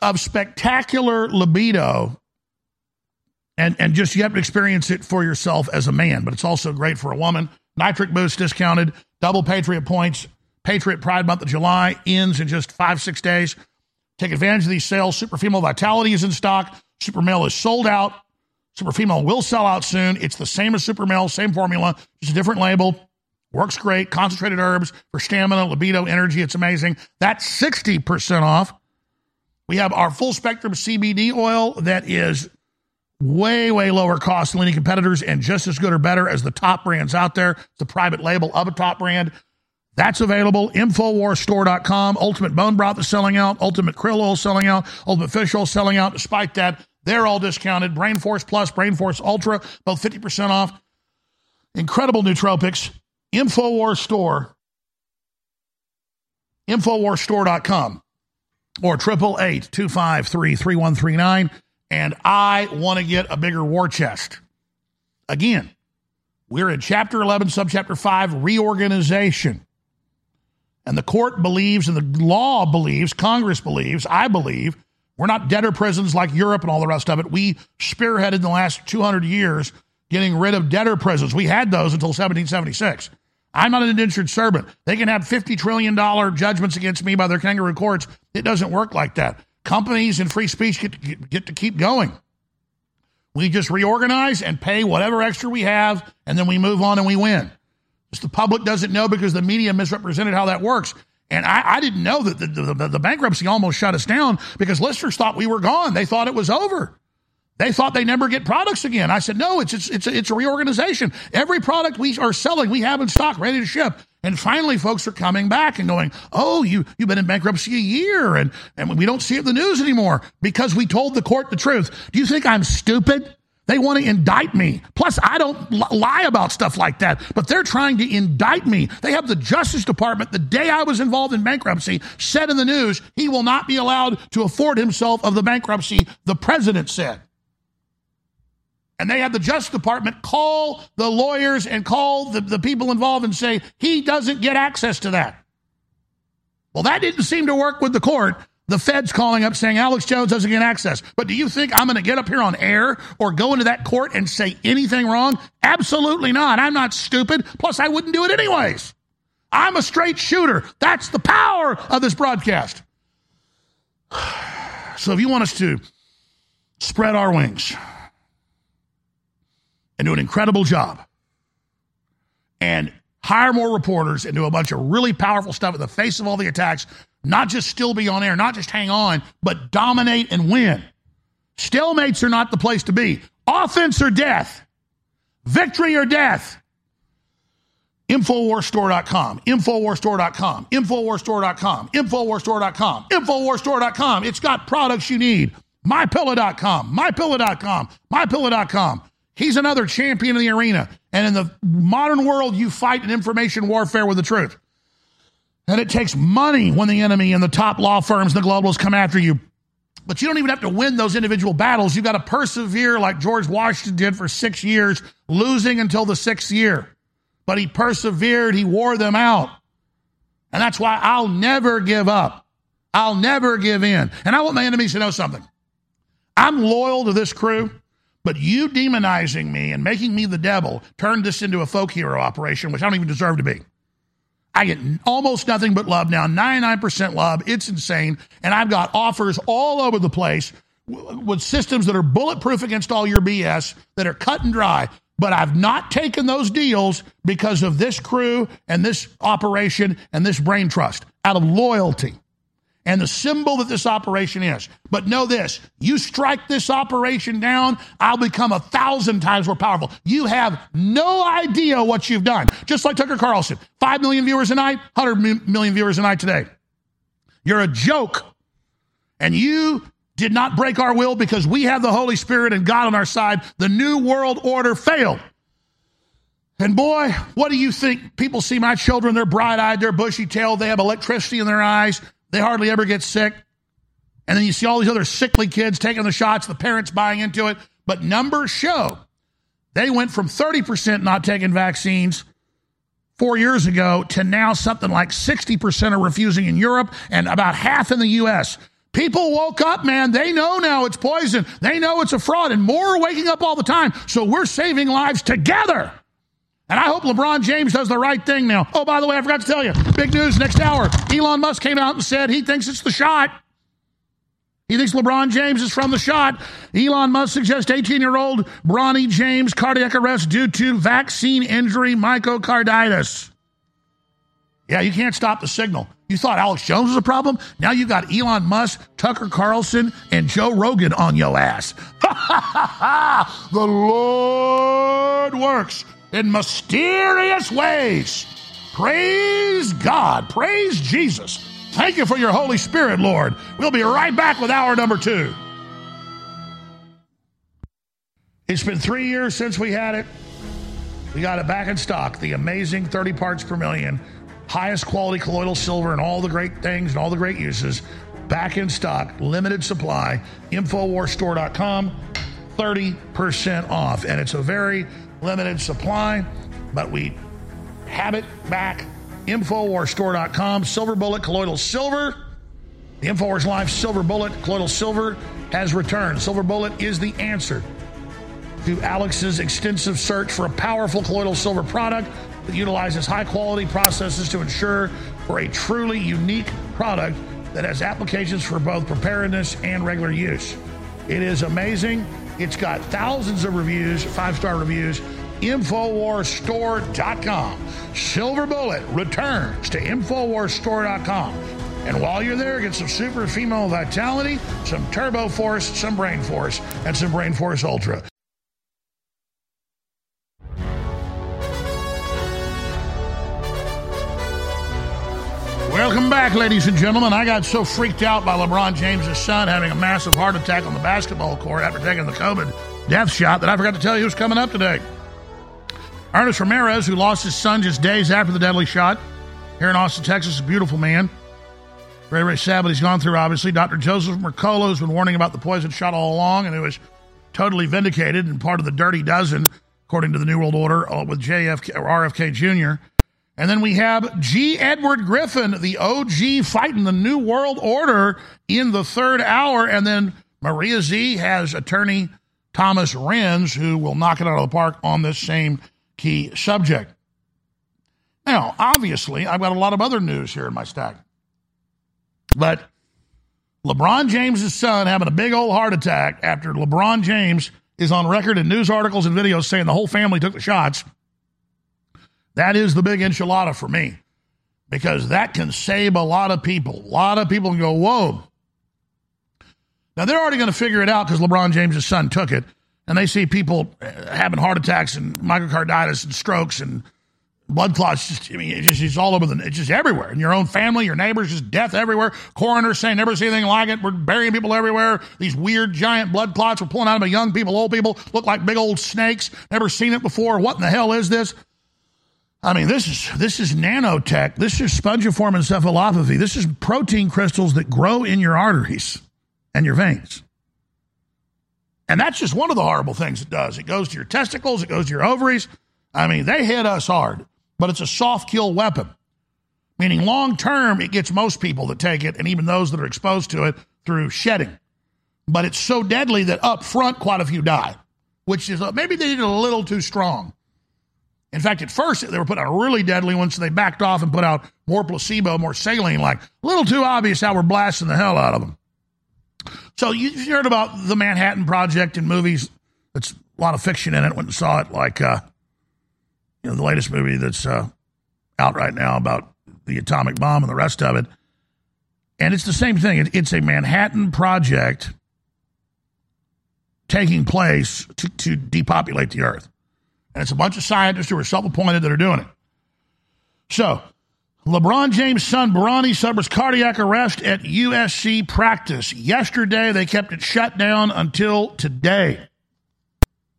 of spectacular libido. And just you have to experience it for yourself as a man, but it's also great for a woman. Nitric Boost discounted, double Patriot points. Patriot Pride Month of July ends in just 5-6 days. Take advantage of these sales. Super Female Vitality is in stock. Super Male is sold out. Super Female will sell out soon. It's the same as Super Male, same formula, just a different label. Works great. Concentrated herbs for stamina, libido, energy. It's amazing. That's 60% off. We have our full spectrum CBD oil that is way, way lower cost than any competitors and just as good or better as the top brands out there. It's the private label of a top brand. That's available, InfoWarsStore.com. Ultimate Bone Broth is selling out. Ultimate Krill Oil selling out. Ultimate Fish Oil selling out. Despite that, they're all discounted. Brain Force Plus, Brain Force Ultra, both 50% off. Incredible nootropics. InfoWars Store. InfoWarsStore.com. or 888-253-3139. And I want to get a bigger war chest. Again, we're in Chapter 11, Subchapter 5, reorganization. And the court believes, and the law believes, Congress believes, I believe, we're not debtor prisons like Europe and all the rest of it. We spearheaded in the last 200 years getting rid of debtor prisons. We had those until 1776. I'm not an indentured servant. They can have $50 trillion judgments against me by their kangaroo courts. It doesn't work like that. Companies and free speech get to keep going. We just reorganize and pay whatever extra we have, and then we move on and we win. Just the public doesn't know because the media misrepresented how that works. And I didn't know that the bankruptcy almost shut us down because listeners thought we were gone. They thought it was over. They thought they never get products again. I said, no, it's a reorganization. Every product we are selling, we have in stock, ready to ship. And finally, folks are coming back and going, oh, you've been in bankruptcy a year, and we don't see it in the news anymore because we told the court the truth. Do you think I'm stupid? They want to indict me. Plus, I don't lie about stuff like that, but they're trying to indict me. They have the Justice Department, the day I was involved in bankruptcy, said in the news, he will not be allowed to afford himself of the bankruptcy, the president said. And they had the Justice Department call the lawyers and call the people involved and say, he doesn't get access to that. Well, that didn't seem to work with the court. The Fed's calling up saying Alex Jones doesn't get access. But do you think I'm going to get up here on air or go into that court and say anything wrong? Absolutely not. I'm not stupid. Plus, I wouldn't do it anyways. I'm a straight shooter. That's the power of this broadcast. So if you want us to spread our wings and do an incredible job and hire more reporters and do a bunch of really powerful stuff in the face of all the attacks, not just still be on air, not just hang on, but dominate and win. Stalemates are not the place to be. Offense or death. Victory or death. InfoWarsStore.com. InfoWarsStore.com. InfoWarsStore.com. InfoWarsStore.com. InfoWarsStore.com. It's got products you need. MyPillow.com. MyPillow.com. MyPillow.com. He's another champion in the arena. And in the modern world, you fight in information warfare with the truth. And it takes money when the enemy and the top law firms and the globalists come after you. But you don't even have to win those individual battles. You've got to persevere like George Washington did for 6 years, losing until the sixth year. But he persevered. He wore them out. And that's why I'll never give up. I'll never give in. And I want my enemies to know something. I'm loyal to this crew. But you demonizing me and making me the devil turned this into a folk hero operation, which I don't even deserve to be. I get almost nothing but love now, 99% love. It's insane. And I've got offers all over the place with systems that are bulletproof against all your BS, that are cut and dry. But I've not taken those deals because of this crew and this operation and this brain trust out of loyalty. And the symbol that this operation is. But know this, you strike this operation down, I'll become 1,000 times more powerful. You have no idea what you've done. Just like Tucker Carlson, 5 million viewers a night, 100 million viewers a night today. You're a joke. And you did not break our will because we have the Holy Spirit and God on our side. The New World Order failed. And boy, what do you think? People see my children, they're bright-eyed, they're bushy-tailed, they have electricity in their eyes. They hardly ever get sick. And then you see all these other sickly kids taking the shots, the parents buying into it. But numbers show they went from 30% not taking vaccines 4 years ago to now something like 60% are refusing in Europe and about half in the U.S. People woke up, man. They know now it's poison. They know it's a fraud, and more are waking up all the time. So we're saving lives together. And I hope LeBron James does the right thing now. Oh, by the way, I forgot to tell you. Big news next hour. Elon Musk came out and said he thinks it's the shot. He thinks LeBron James is from the shot. Elon Musk suggests 18-year-old Bronny James cardiac arrest due to vaccine injury myocarditis. Yeah, you can't stop the signal. You thought Alex Jones was a problem? Now you got Elon Musk, Tucker Carlson, and Joe Rogan on your ass. Ha, ha, ha, ha. The Lord works in mysterious ways. Praise God. Praise Jesus. Thank you for your Holy Spirit, Lord. We'll be right back with hour number two. It's been 3 years since we had it. We got it back in stock. The amazing 30 parts per million, highest quality colloidal silver and all the great things and all the great uses. back in stock, limited supply, InfoWarsStore.com, 30% off. And it's a very limited supply, but we have it back. InfoWarsStore.com, Silver Bullet, Colloidal Silver. The InfoWars Live Silver Bullet, Colloidal Silver has returned. Silver Bullet is the answer to Alex's extensive search for a powerful colloidal silver product that utilizes high-quality processes to ensure for a truly unique product that has applications for both preparedness and regular use. It is amazing. It's got thousands of reviews, five-star reviews. InfoWarsStore.com. Silver Bullet returns to InfoWarsStore.com. And while you're there, get some super female vitality, some turbo force, some brain force, and some brain force ultra. Welcome back, ladies and gentlemen. I got so freaked out by LeBron James' son having a massive heart attack on the basketball court after taking the COVID death shot that I forgot to tell you who's coming up today. Ernest Ramirez, who lost his son just days after the deadly shot here in Austin, Texas, a beautiful man. Very, very sad what he's gone through, obviously. Dr. Joseph Mercola has been warning about the poison shot all along, and it was totally vindicated and part of the Dirty Dozen, according to the New World Order, with RFK Jr. And then we have G. Edward Griffin, the OG, fighting the New World Order in the third hour. And then Maria Z has attorney Thomas Renz, who will knock it out of the park on this same key subject. Now, obviously, I've got a lot of other news here in my stack. But LeBron James' son having a big old heart attack after LeBron James is on record in news articles and videos saying the whole family took the shots. That is the big enchilada for me, because that can save a lot of people. A lot of people can go, whoa. Now, they're already going to figure it out because LeBron James' son took it, and they see people having heart attacks and myocarditis and strokes and blood clots, it's all over it's just everywhere. In your own family, your neighbors, just death everywhere. Coroners saying, never see anything like it. We're burying people everywhere. These weird, giant blood clots. We're pulling out of young people, old people. Look like big old snakes. Never seen it before. What in the hell is this? I mean, this is nanotech. This is spongiform encephalopathy. This is protein crystals that grow in your arteries and your veins. And that's just one of the horrible things it does. It goes to your testicles. It goes to your ovaries. I mean, they hit us hard. But it's a soft kill weapon, meaning long term, it gets most people that take it and even those that are exposed to it through shedding. But it's so deadly that up front, quite a few die, which is maybe they did it a little too strong. In fact, at first, they were putting out really deadly ones, so they backed off and put out more placebo, more saline, like a little too obvious how we're blasting the hell out of them. So you heard about the Manhattan Project in movies. It's a lot of fiction in it. Went and saw it like... the latest movie that's out right now about the atomic bomb and the rest of it. And it's the same thing. It's a Manhattan Project taking place to depopulate the Earth. And it's a bunch of scientists who are self-appointed that are doing it. So, LeBron James' son, Bronny, suffers cardiac arrest at USC practice. Yesterday, they kept it shut down until today.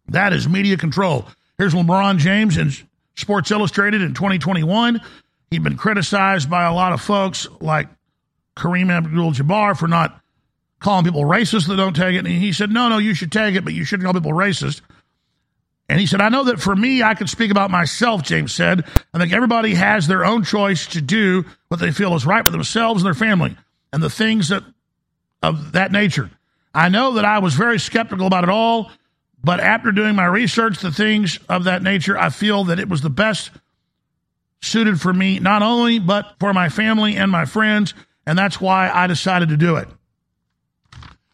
That is media control. Here's LeBron James in Sports Illustrated in 2021. He'd been criticized by a lot of folks like Kareem Abdul-Jabbar for not calling people racist that don't take it. And he said, no, you should take it, but you shouldn't call people racist. And he said, I know that for me, I can speak about myself, James said. I think everybody has their own choice to do what they feel is right for themselves and their family and the things that of that nature. I know that I was very skeptical about it all, but after doing my research, the things of that nature, I feel that it was the best suited for me, not only, but for my family and my friends, and that's why I decided to do it.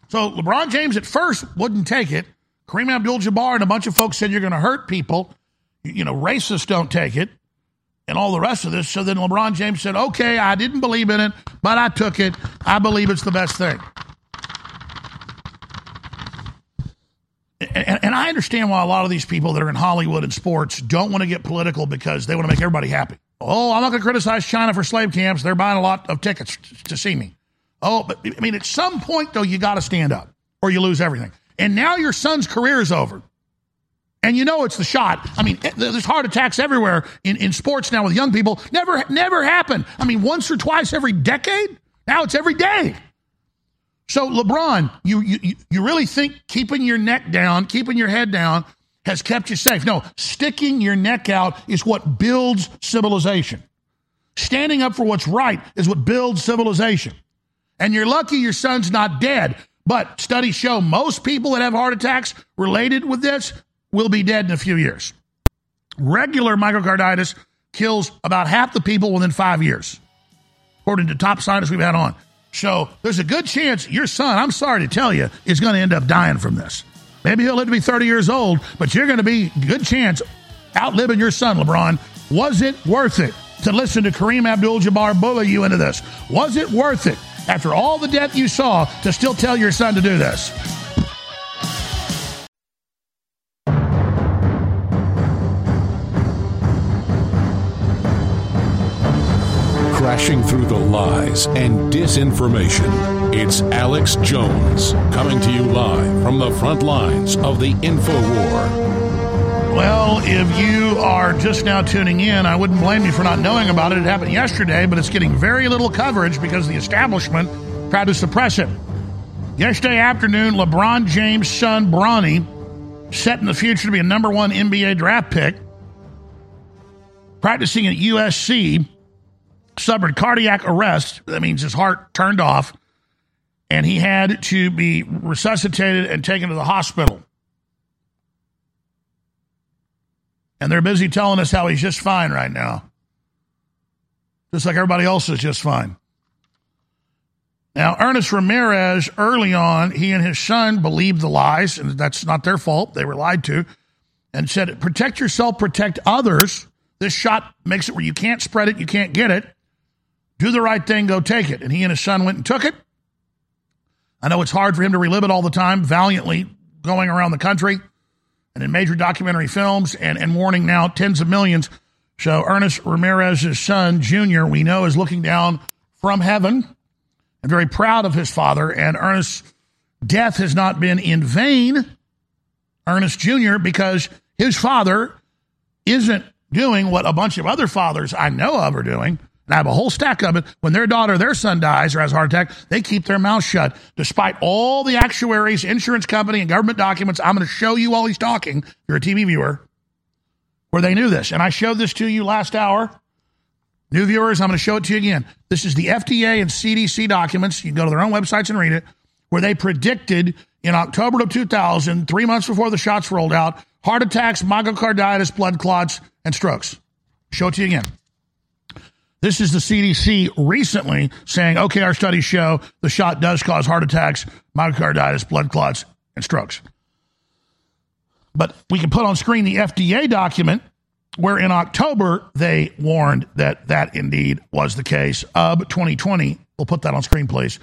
So LeBron James at first wouldn't take it. Kareem Abdul-Jabbar and a bunch of folks said, you're going to hurt people. Racists don't take it, and all the rest of this. So then LeBron James said, okay, I didn't believe in it, but I took it. I believe it's the best thing. And I understand why a lot of these people that are in Hollywood and sports don't want to get political because they want to make everybody happy. Oh, I'm not going to criticize China for slave camps. They're buying a lot of tickets to see me. Oh, but I mean, at some point, though, you got to stand up or you lose everything. And now your son's career is over. And it's the shot. I mean, there's heart attacks everywhere in sports now with young people. Never happened. I mean, once or twice every decade. Now it's every day. So LeBron, you really think keeping your neck down, keeping your head down has kept you safe? No, sticking your neck out is what builds civilization. Standing up for what's right is what builds civilization. And you're lucky your son's not dead, but studies show most people that have heart attacks related with this will be dead in a few years. Regular myocarditis kills about half the people within 5 years, according to top scientists we've had on. So there's a good chance your son, I'm sorry to tell you, is going to end up dying from this. Maybe he'll live to be 30 years old, but you're going to be, good chance, outliving your son, LeBron. Was it worth it to listen to Kareem Abdul-Jabbar bully you into this? Was it worth it, after all the death you saw, to still tell your son to do this? Crashing through the lies and disinformation, it's Alex Jones coming to you live from the front lines of the InfoWar. Well, if you are just now tuning in, I wouldn't blame you for not knowing about it. It happened yesterday, but it's getting very little coverage because the establishment tried to suppress it. Yesterday afternoon, LeBron James' son, Bronny, set in the future to be a number one NBA draft pick, practicing at USC, suffered cardiac arrest. That means his heart turned off, and he had to be resuscitated and taken to the hospital. And they're busy telling us how he's just fine right now, just like everybody else is just fine. Now, Ernest Ramirez, early on, he and his son believed the lies, and that's not their fault. They were lied to, and said, protect yourself, protect others. This shot makes it where you can't spread it, you can't get it. Do the right thing, go take it. And he and his son went and took it. I know it's hard for him to relive it all the time, valiantly going around the country and in major documentary films and warning now tens of millions. So Ernest Ramirez's son, Jr., we know is looking down from heaven and very proud of his father. And Ernest's death has not been in vain, Ernest Jr., because his father isn't doing what a bunch of other fathers I know of are doing, and I have a whole stack of it. When their daughter or their son dies or has a heart attack, they keep their mouth shut. Despite all the actuaries, insurance company, and government documents, I'm going to show you while he's talking, if you're a TV viewer, where they knew this. And I showed this to you last hour. New viewers, I'm going to show it to you again. This is the FDA and CDC documents. You can go to their own websites and read it, where they predicted in October of 2000, 3 months before the shots rolled out, heart attacks, myocarditis, blood clots, and strokes. Show it to you again. This is the CDC recently saying, okay, our studies show the shot does cause heart attacks, myocarditis, blood clots, and strokes. But we can put on screen the FDA document where in October they warned that that indeed was the case of 2020. We'll put that on screen, please.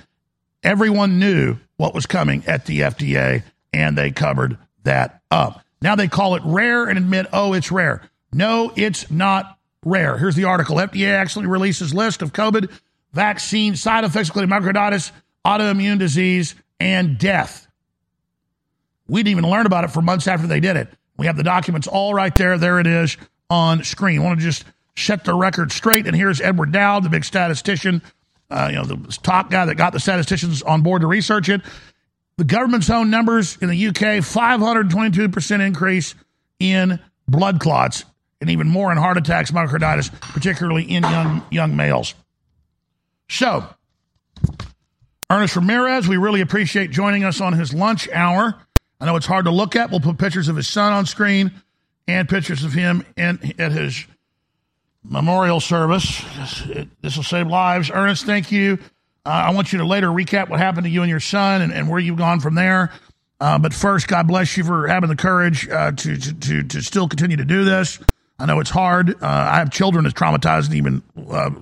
Everyone knew what was coming at the FDA, and they covered that up. Now they call it rare and admit, oh, it's rare. No, it's not rare. Here's the article. FDA accidentally releases list of COVID vaccine side effects, including myocarditis, autoimmune disease, and death. We didn't even learn about it for months after they did it. We have the documents all right there. There it is on screen. I want to just set the record straight. And here's Edward Dowd, the big statistician, the top guy that got the statisticians on board to research it. The government's own numbers in the UK, 522% increase in blood clots, and even more in heart attacks, myocarditis, particularly in young males. So, Ernest Ramirez, we really appreciate joining us on his lunch hour. I know it's hard to look at. We'll put pictures of his son on screen and pictures of him at his memorial service. This will save lives. Ernest, thank you. I want you to later recap what happened to you and your son and where you've gone from there. But first, God bless you for having the courage to still continue to do this. I know it's hard. I have children that's traumatized and even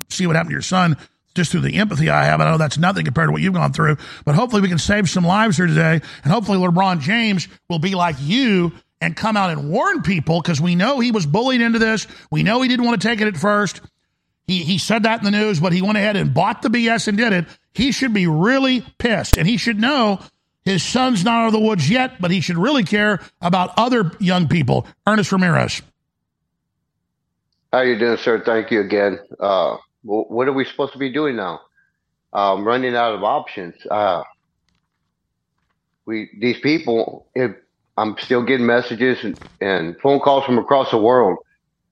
see what happened to your son just through the empathy I have. I know that's nothing compared to what you've gone through, but hopefully we can save some lives here today, and hopefully LeBron James will be like you and come out and warn people, because we know he was bullied into this. We know he didn't want to take it at first. He said that in the news, but he went ahead and bought the BS and did it. He should be really pissed, and he should know his son's not out of the woods yet, but he should really care about other young people. Ernest Ramirez. How you doing, sir? Thank you again. What are we supposed to be doing now? I'm running out of options. these people, if I'm still getting messages and phone calls from across the world.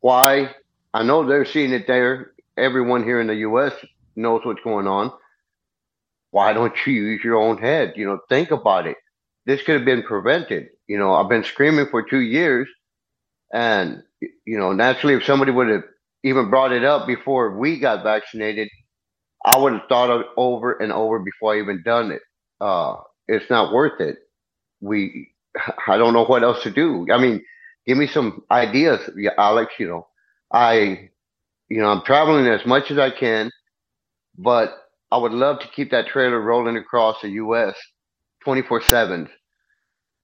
Why? I know they're seeing it there. Everyone here in the U.S. knows what's going on. Why don't you use your own head? You know, think about it. This could have been prevented. You know, I've been screaming for 2 years. And, you know, naturally, if somebody would have even brought it up before we got vaccinated, I would have thought of it over and over before I even done it. It's not worth it. I don't know what else to do. I mean, give me some ideas, Alex. You know, I'm traveling as much as I can, but I would love to keep that trailer rolling across the U.S. 24/7.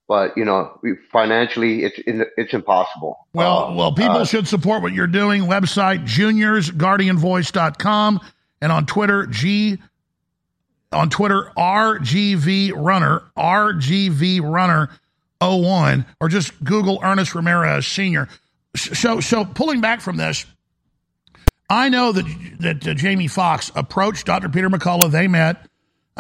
But, you know, financially, it's impossible. Well, people should support what you're doing. Website, JuniorsGuardianVoice.com. And on Twitter, RGV Runner 01, or just Google Ernest Ramirez Sr. So pulling back from this, I know that Jamie Foxx approached Dr. Peter McCullough. They met.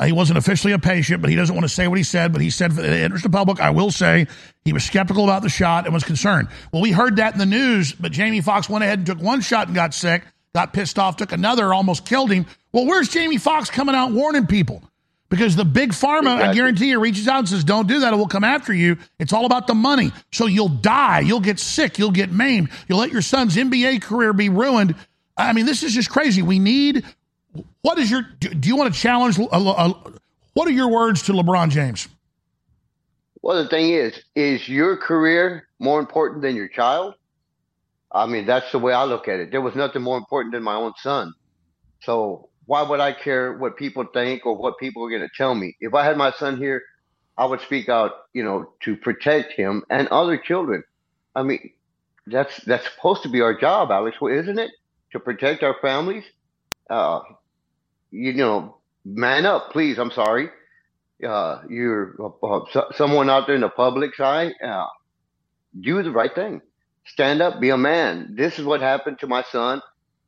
He wasn't officially a patient, but he doesn't want to say what he said. But he said, for the interest of the public, I will say he was skeptical about the shot and was concerned. Well, we heard that in the news, but Jamie Foxx went ahead and took one shot and got sick, got pissed off, took another, almost killed him. Well, where's Jamie Foxx coming out warning people? Because the big pharma, exactly, I guarantee you, reaches out and says, don't do that, it will come after you. It's all about the money. So you'll die, you'll get sick, you'll get maimed, you'll let your son's NBA career be ruined. I mean, this is just crazy. We need... do you want to challenge... what are your words to LeBron James? Well, the thing is your career more important than your child? I mean, that's the way I look at it. There was nothing more important than my own son. So why would I care what people think or what people are going to tell me? If I had my son here, I would speak out, you know, to protect him and other children. I mean, that's supposed to be our job, Alex, isn't it? To protect our families. You know, man up, please. I'm sorry. You're someone out there in the public's eye. Do the right thing. Stand up, be a man. This is what happened to my son,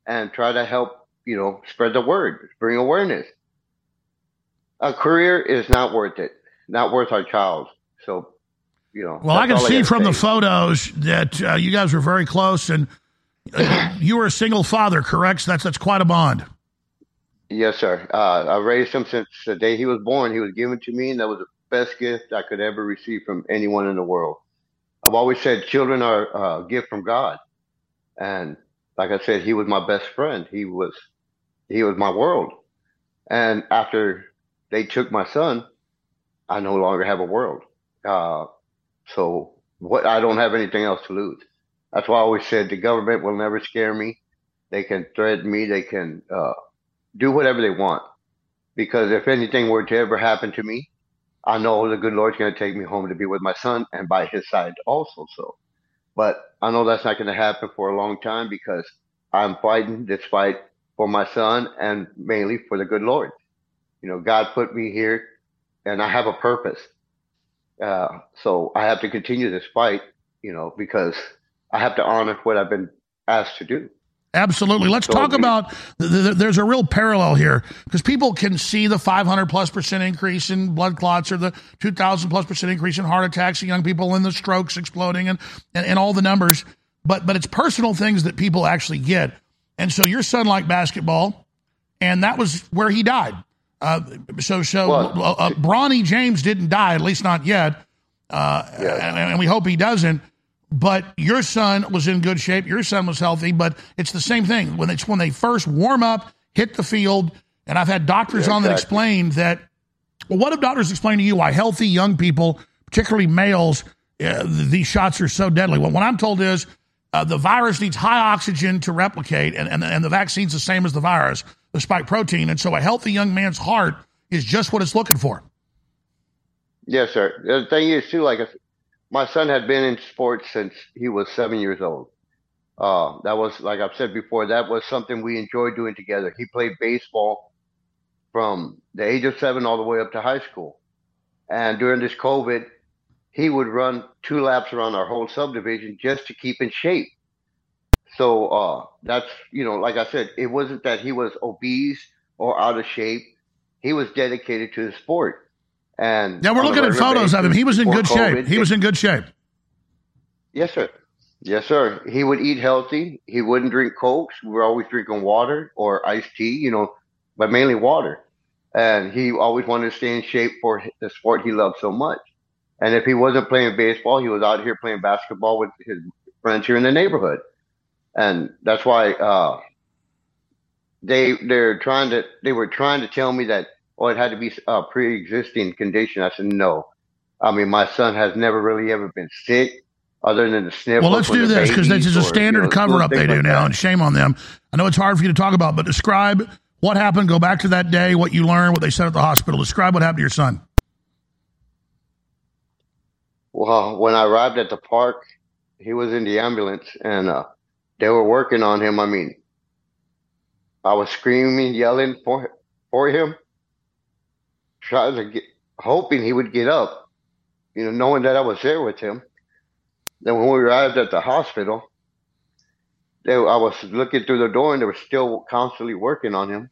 and try to help, you know, spread the word, bring awareness. A career is not worth it, not worth our child. So, you know. Well, I can see from the photos that you guys were very close, and you were a single father, correct? So that's quite a bond. Yes, sir. I raised him since the day he was born. He was given to me, and that was the best gift I could ever receive from anyone in the world. I've always said children are a gift from God. And like I said, he was my best friend. He was my world. And after they took my son, I no longer have a world. So I don't have anything else to lose. That's why I always said the government will never scare me. They can threaten me. They can do whatever they want. Because if anything were to ever happen to me, I know the good Lord's going to take me home to be with my son and by his side also. So, but I know that's not going to happen for a long time because I'm fighting this fight for my son and mainly for the good Lord. You know, God put me here and I have a purpose. So I have to continue this fight, you know, because I have to honor what I've been asked to do. Absolutely. Let's talk about, there's a real parallel here because people can see the 500+% increase in blood clots or the 2,000+% increase in heart attacks in young people and the strokes exploding and all the numbers, but it's personal things that people actually get. And so your son liked basketball and that was where he died. So Bronny James didn't die, at least not yet. Yeah. And we hope he doesn't. But your son was in good shape. Your son was healthy, but it's the same thing. When they first warm up, hit the field, and I've had doctors on that explain that, well, what have doctors explained to you why healthy young people, particularly males, these shots are so deadly? Well, what I'm told is the virus needs high oxygen to replicate, and the vaccine's the same as the virus, the spike protein. And so a healthy young man's heart is just what it's looking for. Yes, sir. The thing is, too, my son had been in sports since he was 7 years old. That was, like I've said before, that was something we enjoyed doing together. He played baseball from the age of 7 all the way up to high school. And during this COVID, he would run 2 laps around our whole subdivision just to keep in shape. So that's, you know, like I said, it wasn't that he was obese or out of shape. He was dedicated to the sport. And now we're looking at photos of him. He was in good shape. He was in good shape. Yes, sir. Yes, sir. He would eat healthy. He wouldn't drink Cokes. We were always drinking water or iced tea, you know, but mainly water. And he always wanted to stay in shape for the sport he loved so much. And if he wasn't playing baseball, he was out here playing basketball with his friends here in the neighborhood. And that's why they were trying to tell me that, oh, it had to be a pre-existing condition. I said, no. I mean, my son has never really ever been sick other than the sniffles. Well, let's do this because this is a standard cover-up they do now, and shame on them. I know it's hard for you to talk about, but describe what happened. Go back to that day, what you learned, what they said at the hospital. Describe what happened to your son. Well, when I arrived at the park, he was in the ambulance, and they were working on him. I mean, I was screaming, yelling for him, trying to hoping he would get up, you know, knowing that I was there with him. Then when we arrived at the hospital, I was looking through the door, and they were still constantly working on him.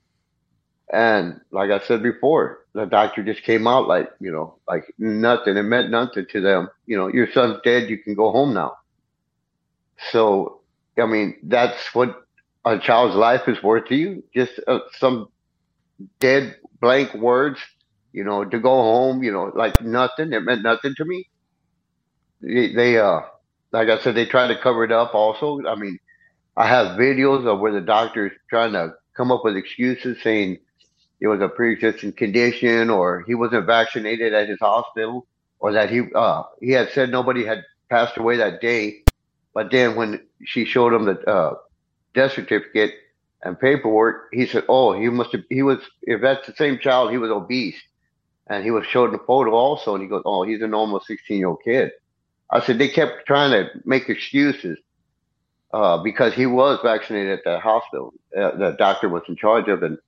And like I said before, the doctor just came out like, you know, like nothing. It meant nothing to them. You know, your son's dead. You can go home now. So, I mean, that's what a child's life is worth to you. Just some dead blank words, you know, to go home, you know, like nothing. It meant nothing to me. They like I said, they tried to cover it up also. I mean, I have videos of where the doctor's trying to come up with excuses saying it was a pre-existing condition, or he wasn't vaccinated at his hospital, or that he had said nobody had passed away that day. But then when she showed him the death certificate and paperwork, he said, "Oh, if that's the same child, he was obese." And he was showed the photo also, and he goes, "Oh, he's a normal 16-year-old kid." I said, they kept trying to make excuses because he was vaccinated at the hospital. The doctor was in charge of it. And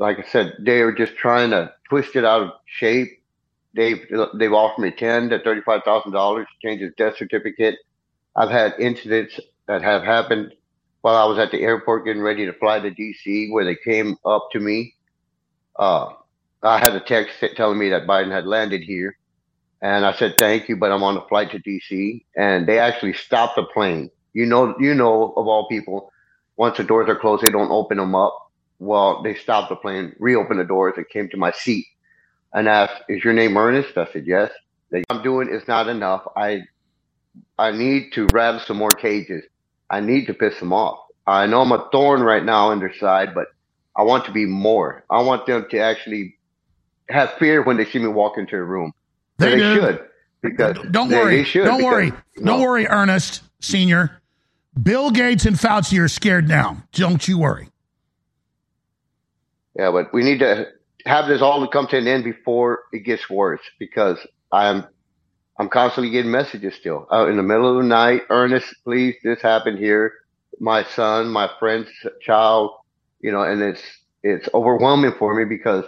like I said, they were just trying to twist it out of shape. They've offered me $10,000 to $35,000 to change his death certificate. I've had incidents that have happened while I was at the airport getting ready to fly to D.C. where they came up to me. I had a text telling me that Biden had landed here. And I said, "Thank you, but I'm on a flight to D.C." And they actually stopped the plane. You know, of all people, once the doors are closed, they don't open them up. Well, they stopped the plane, reopened the doors, and came to my seat and asked, "Is your name Ernest?" I said, "Yes." They, "I'm doing is not enough. I need to rattle some more cages. I need to piss them off. I know I'm a thorn right now on their side, but I want to be more. I want them to actually have fear when they see me walk into a room." They should. Because Don't worry, Ernest Sr. Bill Gates and Fauci are scared now. Don't you worry. Yeah, but we need to have this all to come to an end before it gets worse, because I'm constantly getting messages still. In the middle of the night, "Ernest, please, this happened here. My son, my friend's child," you know, and it's overwhelming for me because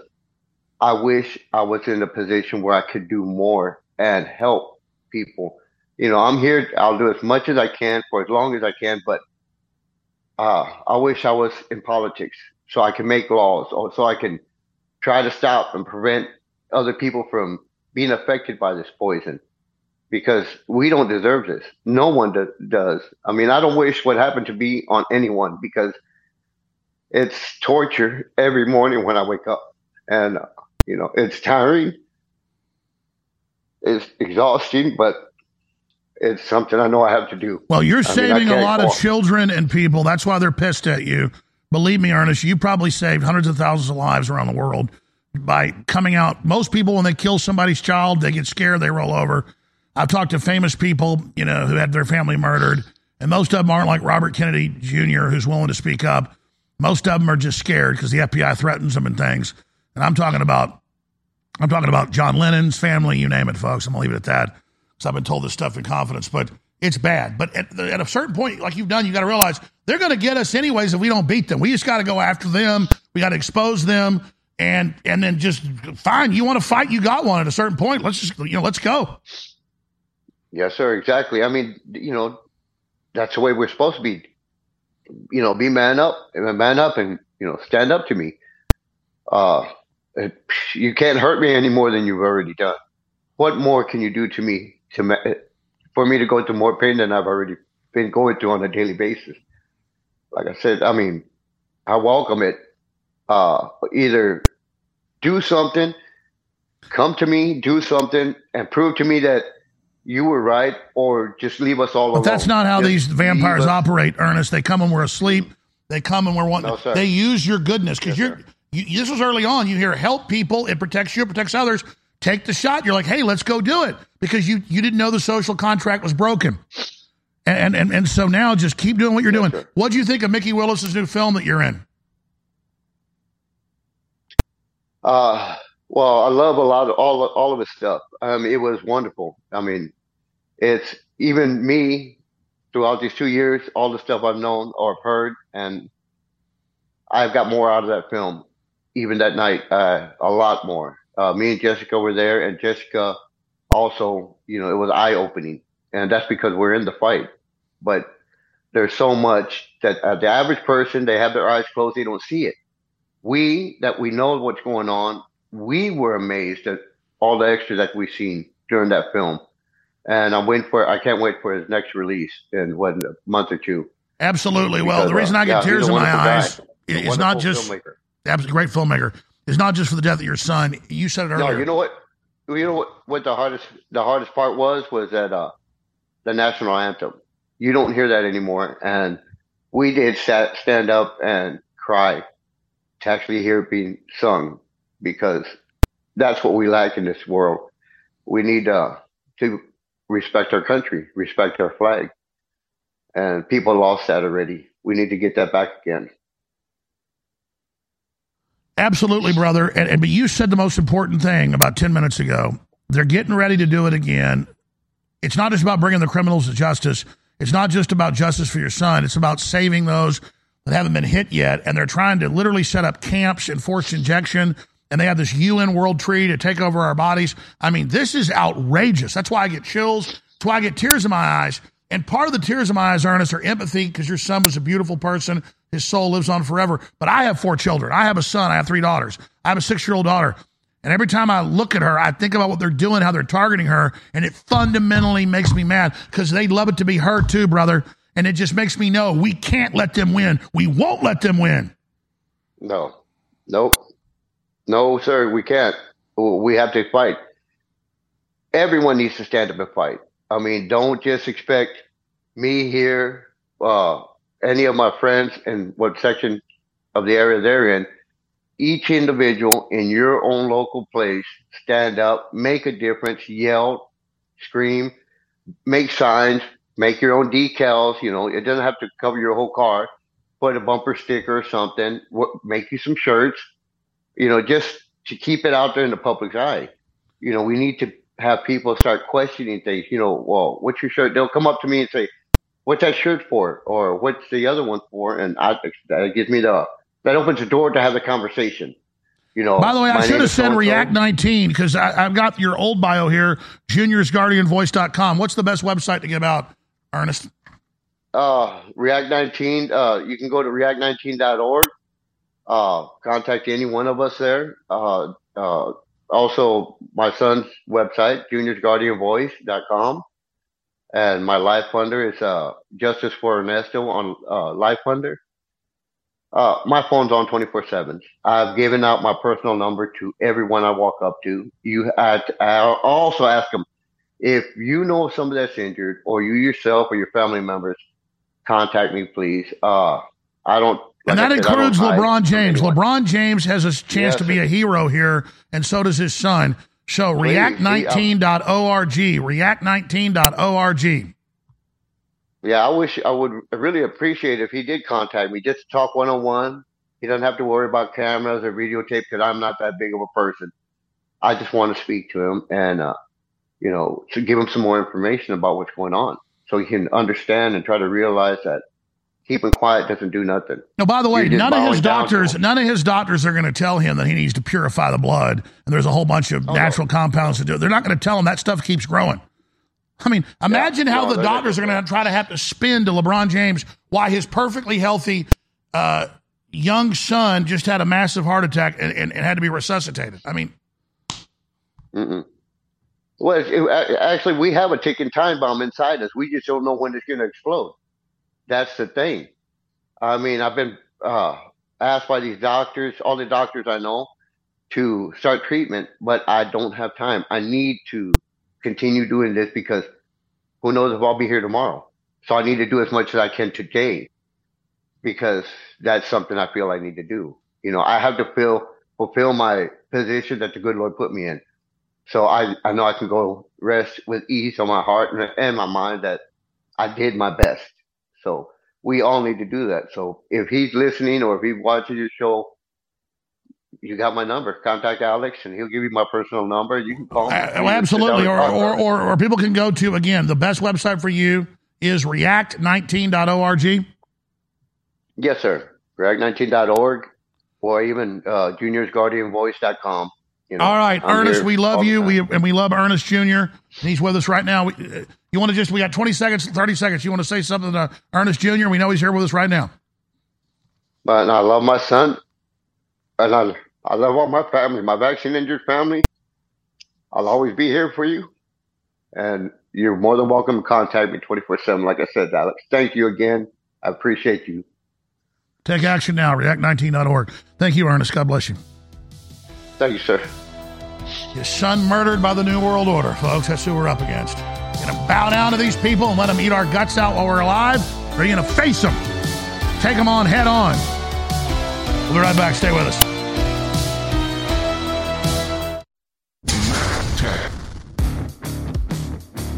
I wish I was in a position where I could do more and help people. You know, I'm here. I'll do as much as I can for as long as I can. But I wish I was in politics so I can make laws, or so I can try to stop and prevent other people from being affected by this poison, because we don't deserve this. No one does. I mean, I don't wish what happened to be on anyone, because it's torture every morning when I wake up. And you know, it's tiring, it's exhausting, but it's something I know I have to do. Well, you're saving a lot of children and people. That's why they're pissed at you. Believe me, Ernest, you probably saved hundreds of thousands of lives around the world by coming out. Most people, when they kill somebody's child, they get scared, they roll over. I've talked to famous people, you know, who had their family murdered, and most of them aren't like Robert Kennedy Jr., who's willing to speak up. Most of them are just scared because the FBI threatens them and things. And I'm talking about John Lennon's family, you name it, folks. I'm going to leave it at that, because I've been told this stuff in confidence, but it's bad. But at a certain point, like you've done, you got to realize they're going to get us anyways if we don't beat them. We just got to go after them. We got to expose them, and then just, fine, you want to fight, you got one at a certain point. Let's just, you know, let's go. Yes, sir, exactly. I mean, you know, that's the way we're supposed to be. You know, be man up and, you know, stand up to me. You can't hurt me any more than you've already done. What more can you do to me for me to go through more pain than I've already been going through on a daily basis? Like I said, I mean, I welcome it. Either do something, come to me, do something, and prove to me that you were right, or just leave us all alone. But that's not how these vampires operate, Ernest. They come and we're asleep. They come and we're wanting. No, sir. They use your goodness because you. This was early on. You hear help people. It protects you. It protects others. Take the shot. You're like, hey, let's go do it because you didn't know the social contract was broken. And so now just keep doing what you're doing. Sir. What do you think of Mickey Willis's new film that you're in? Well, I love a lot of all of his stuff. It was wonderful. I mean, it's even me throughout these 2 years, all the stuff I've known or heard, and I've got more out of that film, even that night, a lot more. Me and Jessica were there, and Jessica also, it was eye-opening, and that's because we're in the fight. But there's so much that the average person, they have their eyes closed, they don't see it. We know what's going on. We were amazed at all the extra that we've seen during that film. And I can't wait for his next release in a month or two. Absolutely. Because, well, the reason I get tears in my eyes is not just a great filmmaker. It's not just for the death of your son. You said it earlier. No, you know what the hardest part was that the national anthem. You don't hear that anymore. And we did stand up and cry to actually hear it being sung, because that's what we lack in this world. We need to respect our country, respect our flag. And people lost that already. We need to get that back again. Absolutely, brother. But you said the most important thing about 10 minutes ago. They're getting ready to do it again. It's not just about bringing the criminals to justice. It's not just about justice for your son. It's about saving those that haven't been hit yet. And they're trying to literally set up camps and force injection. And they have this UN World Tree to take over our bodies. I mean, this is outrageous. That's why I get chills. That's why I get tears in my eyes. And part of the tears in my eyes, Ernest, are empathy, because your son was a beautiful person. His soul lives on forever. But I have 4 children. I have a son. I have 3 daughters. I have a 6-year-old daughter. And every time I look at her, I think about what they're doing, how they're targeting her. And it fundamentally makes me mad, because they'd love it to be her too, brother. And it just makes me know we can't let them win. We won't let them win. No. Nope. No, sir, we can't. We have to fight. Everyone needs to stand up and fight. I mean, don't just expect me here, any of my friends in what section of the area they're in. Each individual in your own local place, stand up, make a difference, yell, scream, make signs, make your own decals. It doesn't have to cover your whole car. Put a bumper sticker or something. Make you some shirts. Just to keep it out there in the public's eye. We need to have people start questioning things. Well, what's your shirt? They'll come up to me and say, what's that shirt for? Or what's the other one for? And that opens the door to have the conversation. By the way, I should have said React 19, because I've got your old bio here, JuniorsGuardianVoice.com. What's the best website to give out, Ernest? React 19. You can go to react19.org. Contact any one of us there. Also, my son's website, JuniorsGuardianVoice.com. And my Life Funder is Justice for Ernesto on Life Funder. My phone's on 24/7. I've given out my personal number to everyone I walk up to. I also ask them, if you know somebody that's injured, or you yourself or your family members, contact me, please. I don't. And that includes LeBron James. LeBron James has a chance to be a hero here, and so does his son. So react19.org, react19.org. Yeah, I would really appreciate if he did contact me, just to talk one-on-one. He doesn't have to worry about cameras or videotape, because I'm not that big of a person. I just want to speak to him and, to give him some more information about what's going on, so he can understand and try to realize that keeping quiet doesn't do nothing. No, by the way, none of his doctors are going to tell him that he needs to purify the blood. And there's a whole bunch of natural compounds to do it. They're not going to tell him that stuff keeps growing. I mean, imagine how the doctors are going to have to spin to LeBron James why his perfectly healthy young son just had a massive heart attack and had to be resuscitated. I mean. Mm-mm. Well, actually, we have a ticking time bomb inside us. We just don't know when it's going to explode. That's the thing. I mean, I've been asked by these doctors, all the doctors I know, to start treatment, but I don't have time. I need to continue doing this because who knows if I'll be here tomorrow. So I need to do as much as I can today because that's something I feel I need to do. You know, I have to fulfill my position that the good Lord put me in. So I know I can go rest with ease on my heart and my mind that I did my best. So we all need to do that. So if he's listening or if he's watching your show, you got my number. Contact Alex and he'll give you my personal number. You can call me. Absolutely. Or people can go to, again, the best website for you is react19.org. Yes, sir. React19.org or even JuniorsGuardianVoice.com. You know, all right, Ernest, we love you. We love Ernest Jr. And he's with us right now. We got 20 seconds, 30 seconds. You want to say something to Ernest Jr.? We know he's here with us right now. But I love my son. And I love all my family, my vaccine injured family. I'll always be here for you. And you're more than welcome to contact me 24/7. Like I said, Alex, thank you again. I appreciate you. Take action now. React19.org. Thank you, Ernest. God bless you. Thank you, sir. Your son murdered by the New World Order, folks. That's who we're up against. You're going to bow down to these people and let them eat our guts out while we're alive, or are you going to face them? Take them on head on. We'll be right back. Stay with us.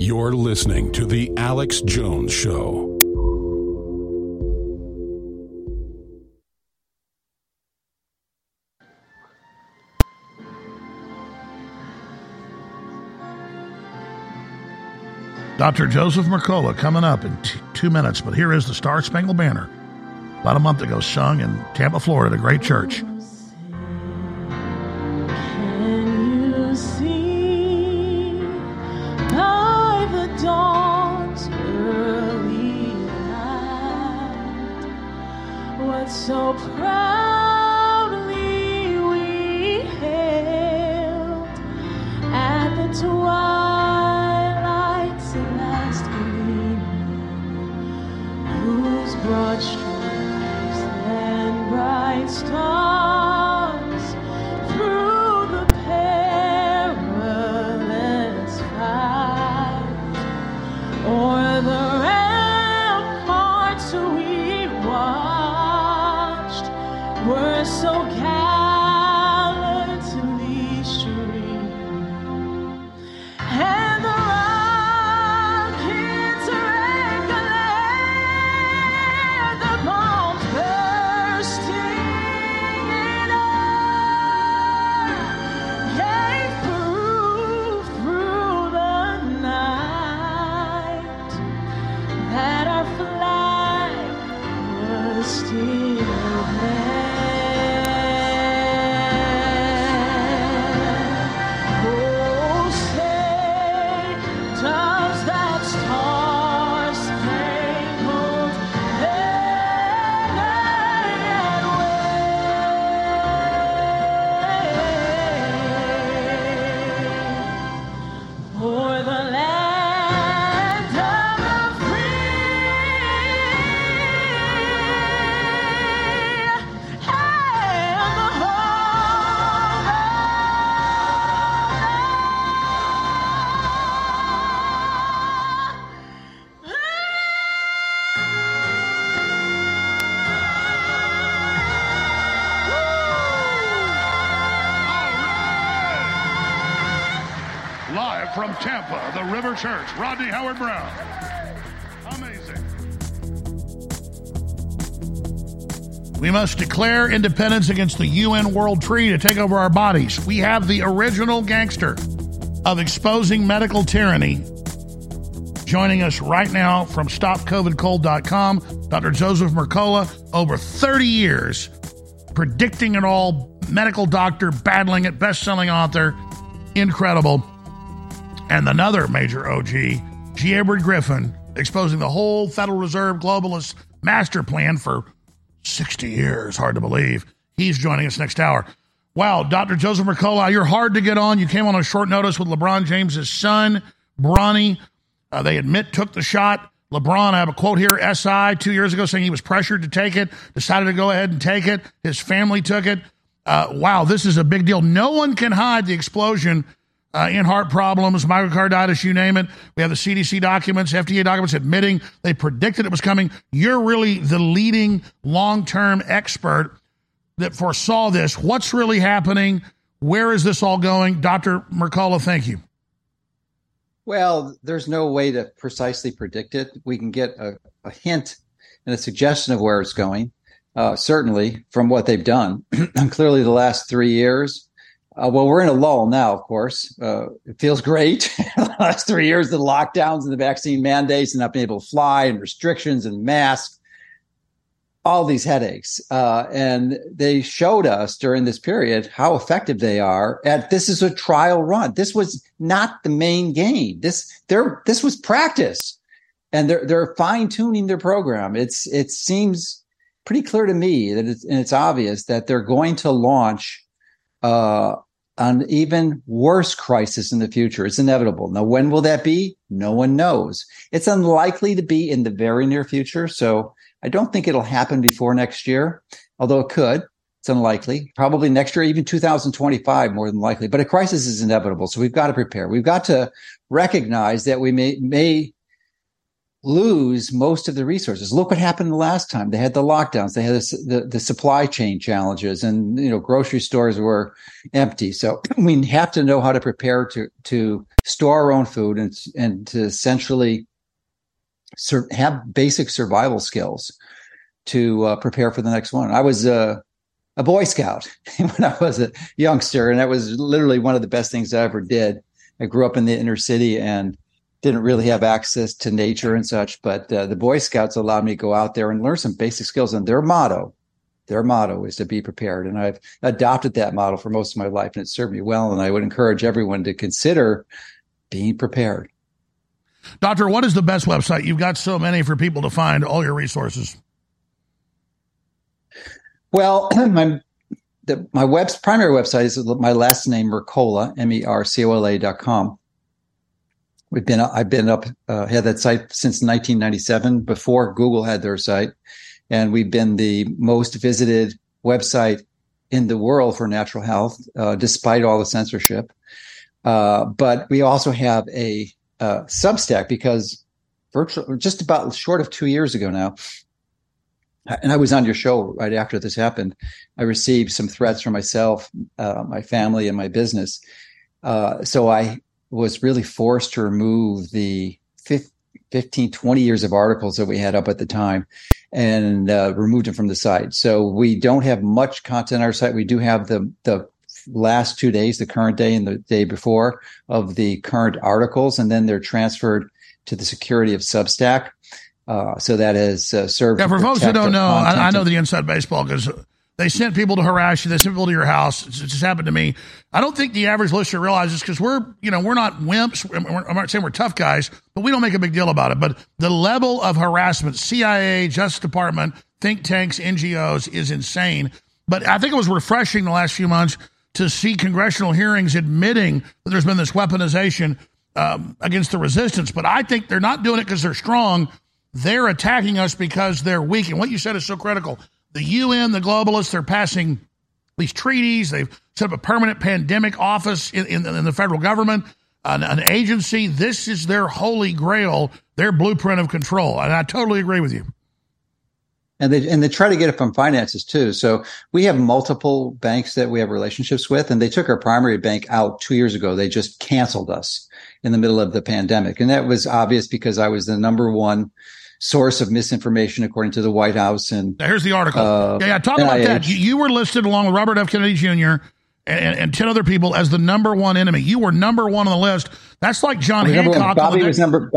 You're listening to The Alex Jones Show. Dr. Joseph Mercola coming up in 2 minutes, but here is the Star Spangled Banner, about a month ago, sung in Tampa, Florida, at a great church. So proudly we hailed at the twilight's last gleaming, whose broad stripes and bright stars through the perilous fight o'er the ramparts we watched. We're so gallantly streaming, and the rockets rang the land, the bombs bursting in air gave proof through the night that our flag was still there. Tampa, the River Church, Rodney Howard Brown. Amazing. We must declare independence against the UN World Tree to take over our bodies. We have the original gangster of exposing medical tyranny joining us right now from StopCOVIDCold.com, Dr. Joseph Mercola, over 30 years predicting it all, medical doctor, battling it, best-selling author, incredible. And another major OG, G. Edward Griffin, exposing the whole Federal Reserve globalist master plan for 60 years. Hard to believe. He's joining us next hour. Wow, Dr. Joseph Mercola, you're hard to get on. You came on a short notice with LeBron James' son, Bronny. They admit took the shot. LeBron, I have a quote here, SI, 2 years ago, saying he was pressured to take it, decided to go ahead and take it. His family took it. Wow, this is a big deal. No one can hide the explosion in heart problems, myocarditis, you name it. We have the CDC documents, FDA documents admitting they predicted it was coming. You're really the leading long-term expert that foresaw this. What's really happening? Where is this all going? Dr. Mercola, thank you. Well, there's no way to precisely predict it. We can get a hint and a suggestion of where it's going, certainly from what they've done. Clearly, the last 3 years, well, we're in a lull now, of course. It feels great. The last 3 years, the lockdowns and the vaccine mandates and not being able to fly and restrictions and masks, all these headaches. And they showed us during this period how effective they are at this is a trial run. This was not the main game. This was practice. And they're fine-tuning their program. It seems pretty clear to me that it's obvious that they're going to launch an even worse crisis in the future. It's inevitable. Now, when will that be? No one knows. It's unlikely to be in the very near future. So I don't think it'll happen before next year, although it could. It's unlikely. Probably next year, even 2025, more than likely. But a crisis is inevitable, so we've got to prepare. We've got to recognize that we may lose most of the resources. Look what happened the last time. They had the lockdowns. They had the supply chain challenges, and grocery stores were empty. So we have to know how to prepare to store our own food and to essentially have basic survival skills to prepare for the next one. I was a Boy Scout when I was a youngster, and that was literally one of the best things I ever did. I grew up in the inner city and didn't really have access to nature and such, but the Boy Scouts allowed me to go out there and learn some basic skills. And their motto is to be prepared. And I've adopted that model for most of my life, and it served me well. And I would encourage everyone to consider being prepared. Doctor, what is the best website? You've got so many for people to find all your resources. Well, my primary website is my last name, Mercola, mercola.com. I've been up, had that site since 1997 before Google had their site. And we've been the most visited website in the world for natural health, despite all the censorship. But we also have a Substack, because just about short of 2 years ago now, and I was on your show right after this happened, I received some threats from myself, my family, and my business. So I was really forced to remove the 15, 20 years of articles that we had up at the time and removed them from the site. So we don't have much content on our site. We do have the last 2 days, the current day and the day before, of the current articles, and then they're transferred to the security of Substack. So that has served. Yeah, for folks who don't know, I know the inside baseball because they sent people to harass you. They sent people to your house. It just happened to me. I don't think the average listener realizes, because we're not wimps. I'm not saying we're tough guys, but we don't make a big deal about it. But the level of harassment, CIA, Justice Department, think tanks, NGOs, is insane. But I think it was refreshing the last few months to see congressional hearings admitting that there's been this weaponization against the resistance. But I think they're not doing it because they're strong. They're attacking us because they're weak. And what you said is so critical. The UN, the globalists, they're passing these treaties. They've set up a permanent pandemic office in the federal government, an agency. This is their holy grail, their blueprint of control. And I totally agree with you. And they try to get it from finances too. So we have multiple banks that we have relationships with, and they took our primary bank out 2 years ago. They just canceled us in the middle of the pandemic. And that was obvious because I was the number one source of misinformation, according to the White House. And here's the article. Talk about that. You were listed along with Robert F. Kennedy Jr. and 10 other people as the number one enemy. You were number one on the list. That's like John Hancock. Bobby was number two.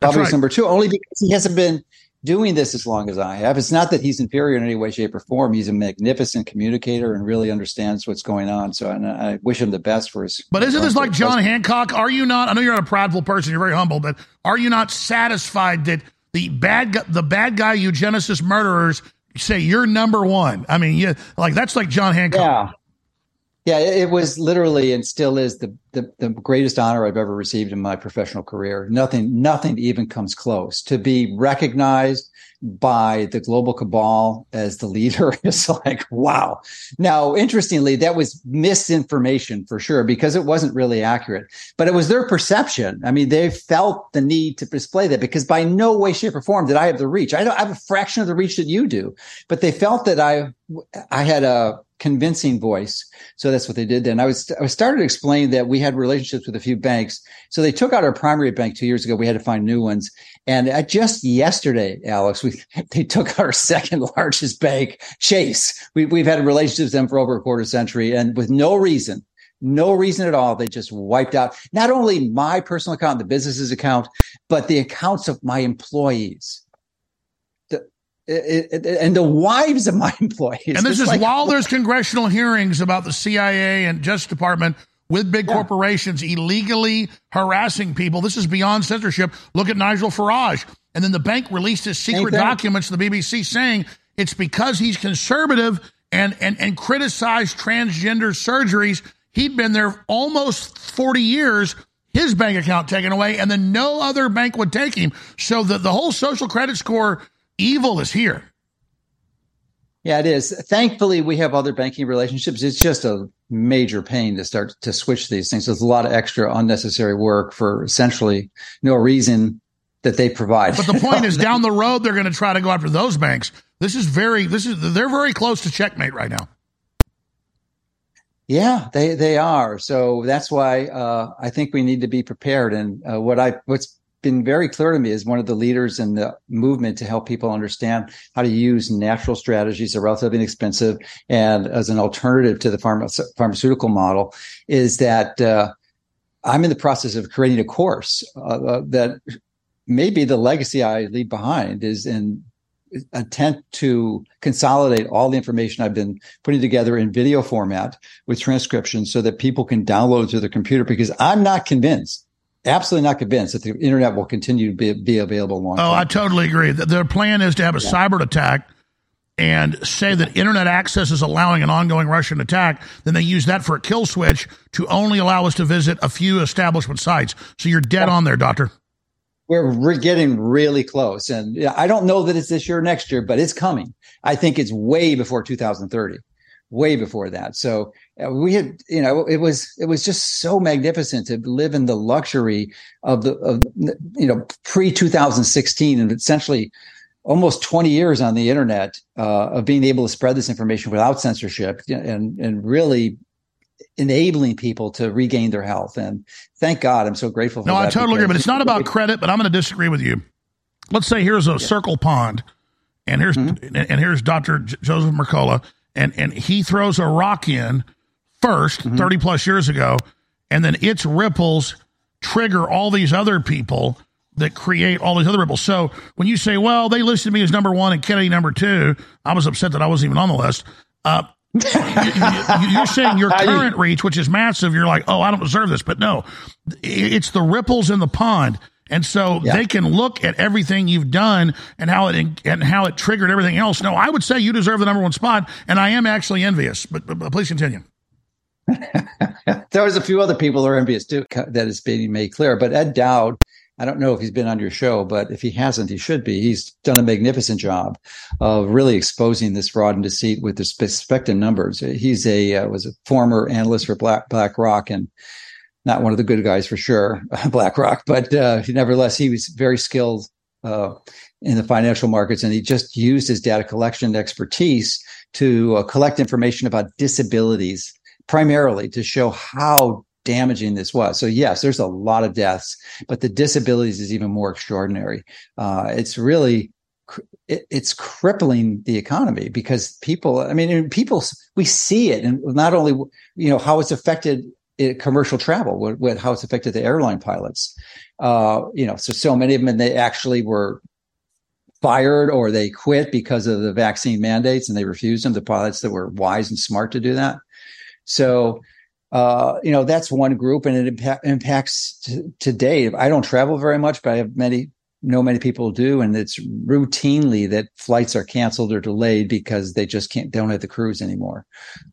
Bobby was number two only because he hasn't been doing this as long as I have. It's not that he's inferior in any way, shape, or form. He's a magnificent communicator and really understands what's going on. So I wish him the best for his. But isn't this like John Hancock? Are you not? I know you're not a prideful person. You're very humble. But are you not satisfied that the bad guy eugenicist murderers say you're number one? I mean, that's like John Hancock. Yeah, it was literally and still is the greatest honor I've ever received in my professional career. Nothing even comes close. To be recognized by the global cabal as the leader is like, wow. Now, interestingly, that was misinformation for sure because it wasn't really accurate, but it was their perception. I mean, they felt the need to display that because by no way, shape, or form did I have the reach. I don't have a fraction of the reach that you do, but they felt that I had a convincing voice. So that's what they did then. I started to explain that we had relationships with a few banks. So they took out our primary bank 2 years ago. We had to find new ones. And just yesterday, Alex, they took our second largest bank, Chase. We've had relationships with them for over a quarter century and with no reason at all. They just wiped out not only my personal account, the business's account, but the accounts of my employees. And the wives of my employees. And this is like, while there's congressional hearings about the CIA and Justice Department with big corporations illegally harassing people. This is beyond censorship. Look at Nigel Farage. And then the bank released his secret documents to the BBC saying it's because he's conservative and criticized transgender surgeries. He'd been there almost 40 years, his bank account taken away, and then no other bank would take him. So the whole social credit score evil is here. Yeah, it is. Thankfully, we have other banking relationships. It's just a major pain to start to switch these things. There's a lot of extra unnecessary work for essentially no reason that they provide. But the point is down the road, they're going to try to go after those banks. They're very close to checkmate right now. Yeah, they are. So that's why I think we need to be prepared. And what's been very clear to me as one of the leaders in the movement to help people understand how to use natural strategies that are relatively inexpensive and as an alternative to the pharmaceutical model is that I'm in the process of creating a course that maybe the legacy I leave behind is in attempt to consolidate all the information I've been putting together in video format with transcription so that people can download to their computer because I'm not convinced. Absolutely not convinced that the internet will continue to be available long term. Oh, I totally agree. Their plan is to have a cyber attack and say that internet access is allowing an ongoing Russian attack. Then they use that for a kill switch to only allow us to visit a few establishment sites. So you're dead on there, Doctor. We're getting really close. And I don't know that it's this year or next year, but it's coming. I think it's way before 2030. Way before that. So we had, it was just so magnificent to live in the luxury of pre-2016 and essentially almost 20 years on the internet of being able to spread this information without censorship and really enabling people to regain their health. And thank God, I'm so grateful for that. No, I totally agree, but it's not about credit, but I'm going to disagree with you. Let's say here's a circle pond and here's Dr. Joseph Mercola. And he throws a rock in first, 30 plus years ago, and then its ripples trigger all these other people that create all these other ripples. So when you say, well, they listed me as number one and Kennedy number two, I was upset that I wasn't even on the list. You're saying your current reach, which is massive, you're like, oh, I don't deserve this. But no, it's the ripples in the pond. And so they can look at everything you've done and how it triggered everything else. No, I would say you deserve the number one spot, and I am actually envious. But please continue. There was a few other people who are envious too. That is being made clear. But Ed Dowd, I don't know if he's been on your show, but if he hasn't, he should be. He's done a magnificent job of really exposing this fraud and deceit with the respective numbers. He's was a former analyst for BlackRock and. Not one of the good guys for sure, BlackRock, but nevertheless, he was very skilled in the financial markets, and he just used his data collection expertise to collect information about disabilities, primarily to show how damaging this was. So yes, there's a lot of deaths, but the disabilities is even more extraordinary. It's really, it's crippling the economy because people, I mean, people, we see it, and not only, you know, how it's affected commercial travel, with how it's affected the airline pilots. You know, so many of them, and they actually were fired or they quit because of the vaccine mandates, and they refused them, the pilots that were wise and smart to do that. So, you know, that's one group, and it impacts today. I don't travel very much, but I have many people do. And it's routinely that flights are canceled or delayed because they just don't have the crews anymore.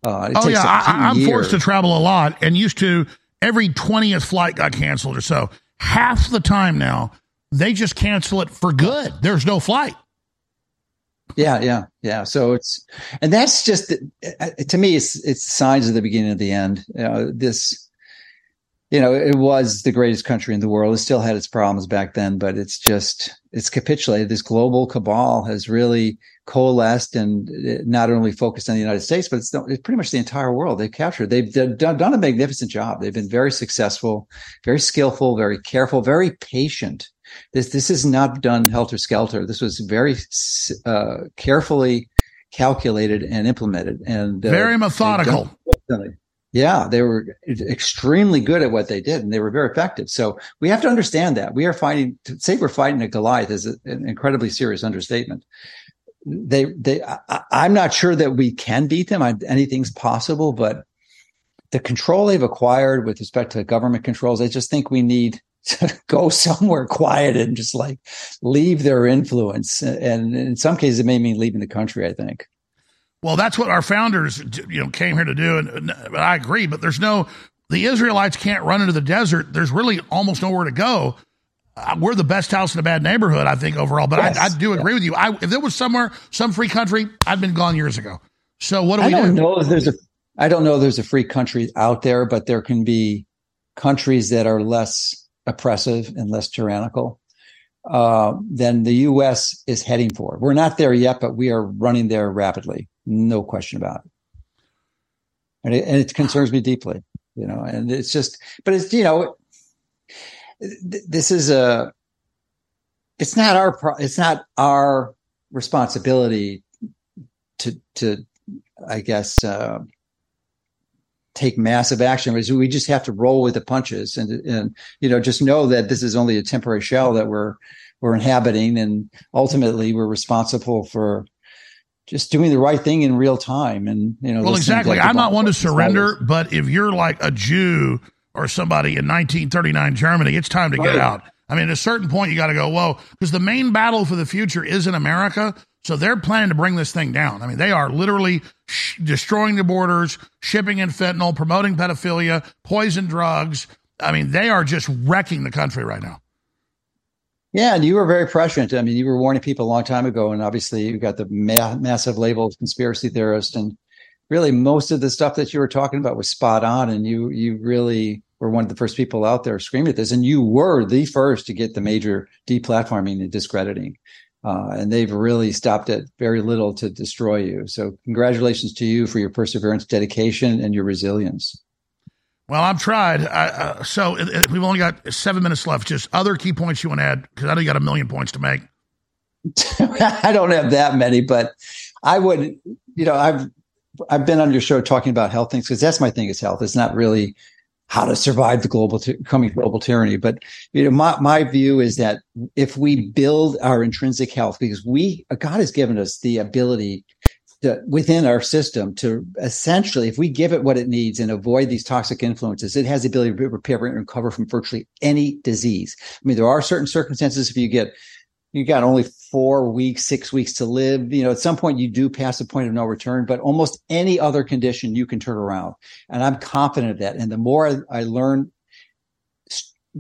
I'm forced to travel a lot, and used to every 20th flight got canceled or so. Half the time now, they just cancel it for good. There's no flight. Yeah. So it's, and that's just, to me, it's signs of the beginning of the end. You know, it was the greatest country in the world. It still had its problems back then, but it's capitulated. This global cabal has really coalesced, and not only focused on the United States, but it's pretty much the entire world they've captured. They've done a magnificent job. They've been very successful, very skillful, very careful, very patient. This is not done helter-skelter. This was very carefully calculated and implemented, and very methodical. Yeah, they were extremely good at what they did, and they were very effective. So we have to understand that. We're fighting a Goliath is an incredibly serious understatement. I'm not sure that we can beat them. Anything's possible, but the control they've acquired with respect to government controls, I just think we need to go somewhere quiet and just like leave their influence. And in some cases, it may mean leaving the country, I think. Well, that's what our founders, you know, came here to do, and I agree. But the Israelites can't run into the desert. There's really almost nowhere to go. We're the best house in a bad neighborhood, I think, overall. But yes, I do agree with you. If there was somewhere, some free country, I'd been gone years ago. So what do we do? I don't know if there's a free country out there, but there can be countries that are less oppressive and less tyrannical than the U.S. is heading for. We're not there yet, but we are running there rapidly. No question about it. And it concerns me deeply, you know, and it's just, but it's, you know, it's not our responsibility to, I guess, take massive action. We just have to roll with the punches and, you know, just know that this is only a temporary shell that we're inhabiting. And ultimately we're responsible for just doing the right thing in real time. And, you know, well, exactly. I'm not one to surrender, but if you're like a Jew or somebody in 1939 Germany, it's time to get out. I mean, at a certain point you got to go, whoa, because the main battle for the future is in America. So they're planning to bring this thing down. I mean, they are literally destroying the borders, shipping in fentanyl, promoting pedophilia, poison drugs. I mean, they are just wrecking the country right now. Yeah, and you were very prescient. I mean, you were warning people a long time ago, and obviously you got the massive label of conspiracy theorist, and really most of the stuff that you were talking about was spot on, and you really were one of the first people out there screaming at this, and you were the first to get the major deplatforming and discrediting. And they've really stopped at very little to destroy you. So congratulations to you for your perseverance, dedication, and your resilience. Well, I've tried. So we've only got 7 minutes left. Just other key points you want to add, because I know you got a million points to make. I don't have that many, but I would, you know, I've been on your show talking about health things, because that's my thing is health. It's not really how to survive the coming global tyranny. But, you know, my view is that if we build our intrinsic health, because God has given us the ability within our system to essentially, if we give it what it needs and avoid these toxic influences, it has the ability to repair and recover from virtually any disease. I mean, there are certain circumstances if you got only 4 weeks, 6 weeks to live. You know, at some point you do pass the point of no return, but almost any other condition you can turn around. And I'm confident of that. And the more I learn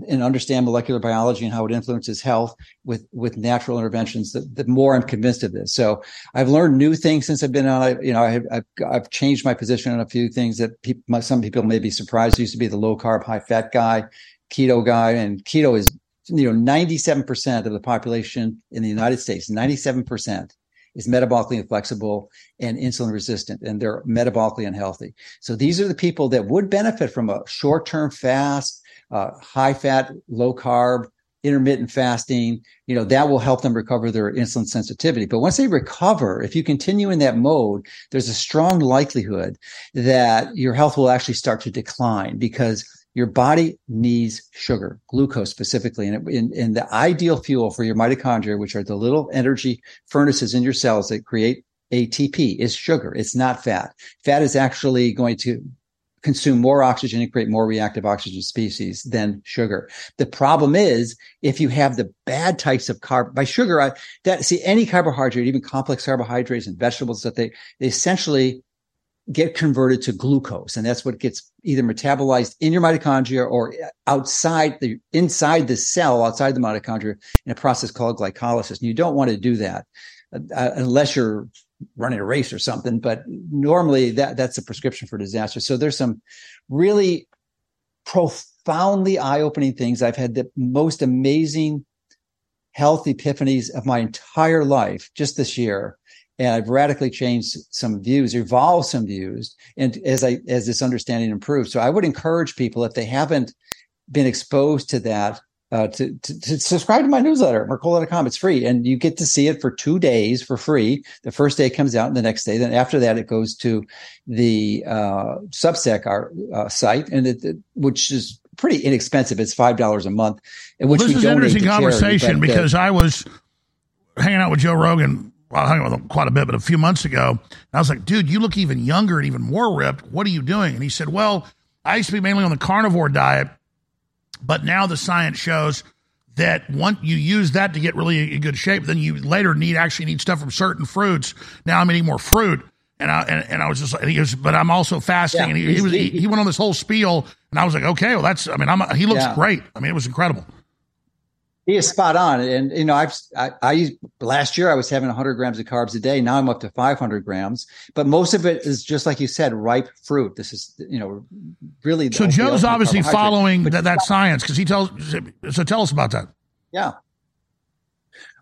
and understand molecular biology and how it influences health with natural interventions, the more I'm convinced of this. So I've learned new things since I've been on. I've changed my position on a few things that some people may be surprised. I used to be the low carb, high fat guy, keto guy, and keto is you know, 97% of the population in the United States, 97% is metabolically inflexible and insulin resistant, and they're metabolically unhealthy. So these are the people that would benefit from a short-term fast, high fat, low carb, intermittent fasting. You know, that will help them recover their insulin sensitivity. But once they recover, if you continue in that mode, there's a strong likelihood that your health will actually start to decline, because your body needs sugar, glucose specifically, and the ideal fuel for your mitochondria, which are the little energy furnaces in your cells that create ATP, is sugar. It's not fat. Fat is actually going to consume more oxygen and create more reactive oxygen species than sugar. The problem is if you have the bad types of carb by sugar, any carbohydrate, even complex carbohydrates and vegetables, that they essentially get converted to glucose, and that's what gets either metabolized in your mitochondria or inside the cell, outside the mitochondria, in a process called glycolysis. And you don't want to do that unless you're running a race or something. But normally, that's a prescription for disaster. So there's some really profoundly eye-opening things. I've had the most amazing health epiphanies of my entire life just this year. And I've radically changed some views, evolved some views, and as this understanding improves. So I would encourage people, if they haven't been exposed to that, to subscribe to my newsletter, Mercola.com. It's free, and you get to see it for 2 days for free. The first day comes out, and the next day. Then after that, it goes to the Substack, our site, and which is pretty inexpensive. It's $5 a month. Which this is an interesting conversation charity, because I was hanging out with Joe Rogan. I hung out with him quite a bit, but a few months ago, and I was like, dude, you look even younger and even more ripped. What are you doing? And he said, well, I used to be mainly on the carnivore diet, but now the science shows that once you use that to get really in good shape, then you later need stuff from certain fruits. Now I'm eating more fruit. And I was just like, but I'm also fasting. Yeah, and he went on this whole spiel, and I was like, okay, well, he looks great. I mean, it was incredible. He is spot on. And, you know, last year I was having 100 grams of carbs a day. Now I'm up to 500 grams, but most of it is just like you said, ripe fruit. This is, you know, really. So Joe's obviously following that science, because tell us about that. Yeah.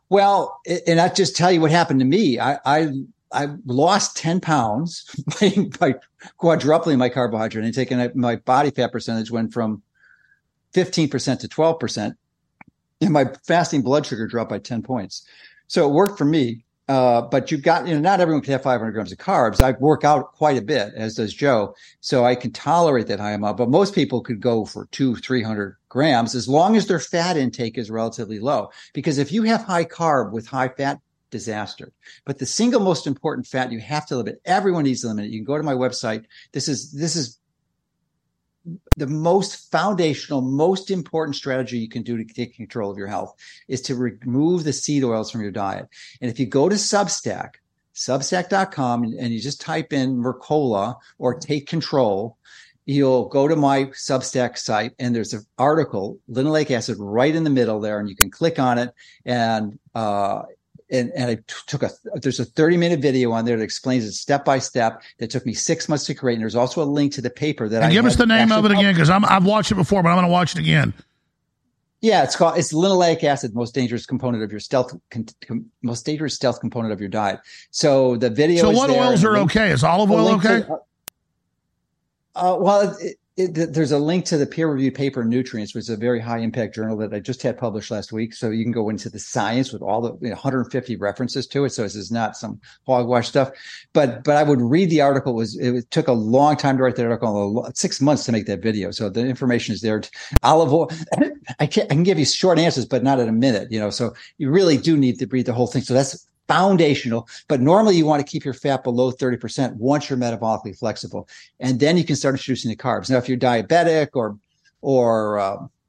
Well, and I'll just tell you what happened to me. I lost 10 pounds by quadrupling my carbohydrate intake, and my body fat percentage went from 15% to 12%. And my fasting blood sugar dropped by 10 points. So it worked for me. But not everyone can have 500 grams of carbs. I work out quite a bit, as does Joe. So I can tolerate that high amount. But most people could go for 300 grams, as long as their fat intake is relatively low. Because if you have high carb with high fat, disaster. But the single most important fat you have to limit, everyone needs to limit it. You can go to my website. This is the most foundational, most important strategy you can do to take control of your health is to remove the seed oils from your diet. And if you go to Substack, substack.com, and you just type in Mercola or take control, you'll go to my Substack site, and there's an article, linoleic acid, right in the middle there, and you can click on it. And I there's a 30-minute video on there that explains it step by step. That took me 6 months to create. And there's also a link to the paper that give us the name of it again, because I've watched it before, but I'm going to watch it again. Yeah, it's linoleic acid, most dangerous stealth component of your diet. So the video. So what oils are okay? Is olive oil okay? There's a link to the peer-reviewed paper Nutrients, which is a very high-impact journal that I just had published last week. So you can go into the science with all the 150 references to it. So this is not some hogwash stuff. But I would read the article. It took a long time to write the article, 6 months to make that video. So the information is there. Olive oil. I can give you short answers, but not in a minute. You know, so you really do need to read the whole thing. So that's foundational, but normally you want to keep your fat below 30% once you're metabolically flexible, and then you can start introducing the carbs. Now, if you're diabetic or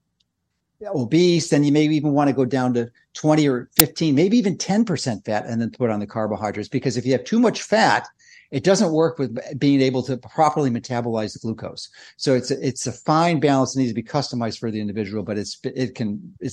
obese, then you maybe even want to go down to 20 or 15, maybe even 10% fat, and then put on the carbohydrates, because if you have too much fat, it doesn't work with being able to properly metabolize the glucose. So it's a fine balance. It needs to be customized for the individual, but it's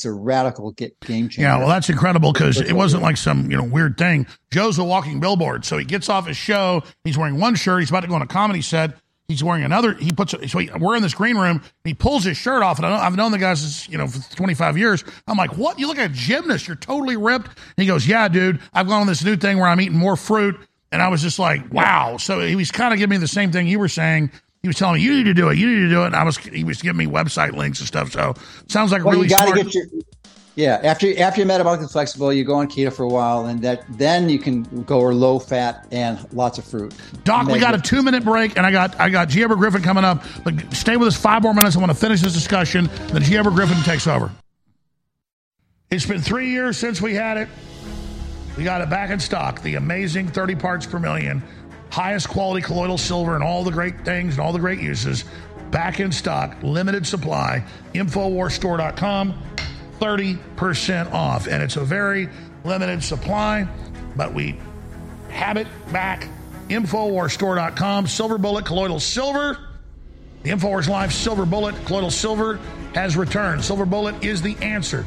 a radical game changer. Yeah, well, that's incredible, because it wasn't like some weird thing. Joe's a walking billboard, so he gets off his show. He's wearing one shirt. He's about to go on a comedy set. He's wearing another. He puts. So we're in this green room. He pulls his shirt off, and I've known the guy since for 25 years. I'm like, what? You look like a gymnast. You're totally ripped. And he goes, yeah, dude. I've gone on this new thing where I'm eating more fruit, and I was just like, wow. So he was kind of giving me the same thing you were saying. He was telling me, you need to do it. You need to do it. And he was giving me website links and stuff. So it sounds like really smart. After you're metabolically flexible, you go on keto for a while, and then you can go low fat and lots of fruit. Doc, we got a 2-minute break, and I got G. Edward Griffin coming up. But stay with us 5 more minutes. I want to finish this discussion. Then G. Edward Griffin takes over. It's been 3 years since we had it. We got it back in stock. The amazing 30 parts per million, highest quality colloidal silver, and all the great things and all the great uses. Back in stock, limited supply. InfoWarsStore.com. 30% off, and it's a very limited supply, but we have it back. InfoWarsStore.com. Silver Bullet Colloidal Silver. The InfoWars Live Silver Bullet Colloidal Silver has returned. Silver Bullet is the answer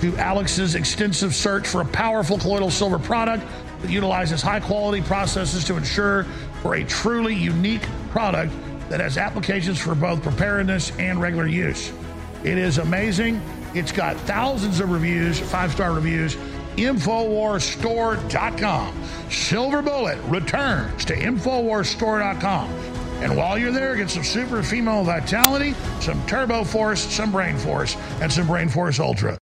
to Alex's extensive search for a powerful colloidal silver product that utilizes high-quality processes to ensure for a truly unique product that has applications for both preparedness and regular use. It is amazing. It's got thousands of reviews, 5-star reviews. InfoWarsStore.com. Silver Bullet returns to InfoWarsStore.com. And while you're there, get some super female vitality, some turbo force, some brain force, and some brain force ultra.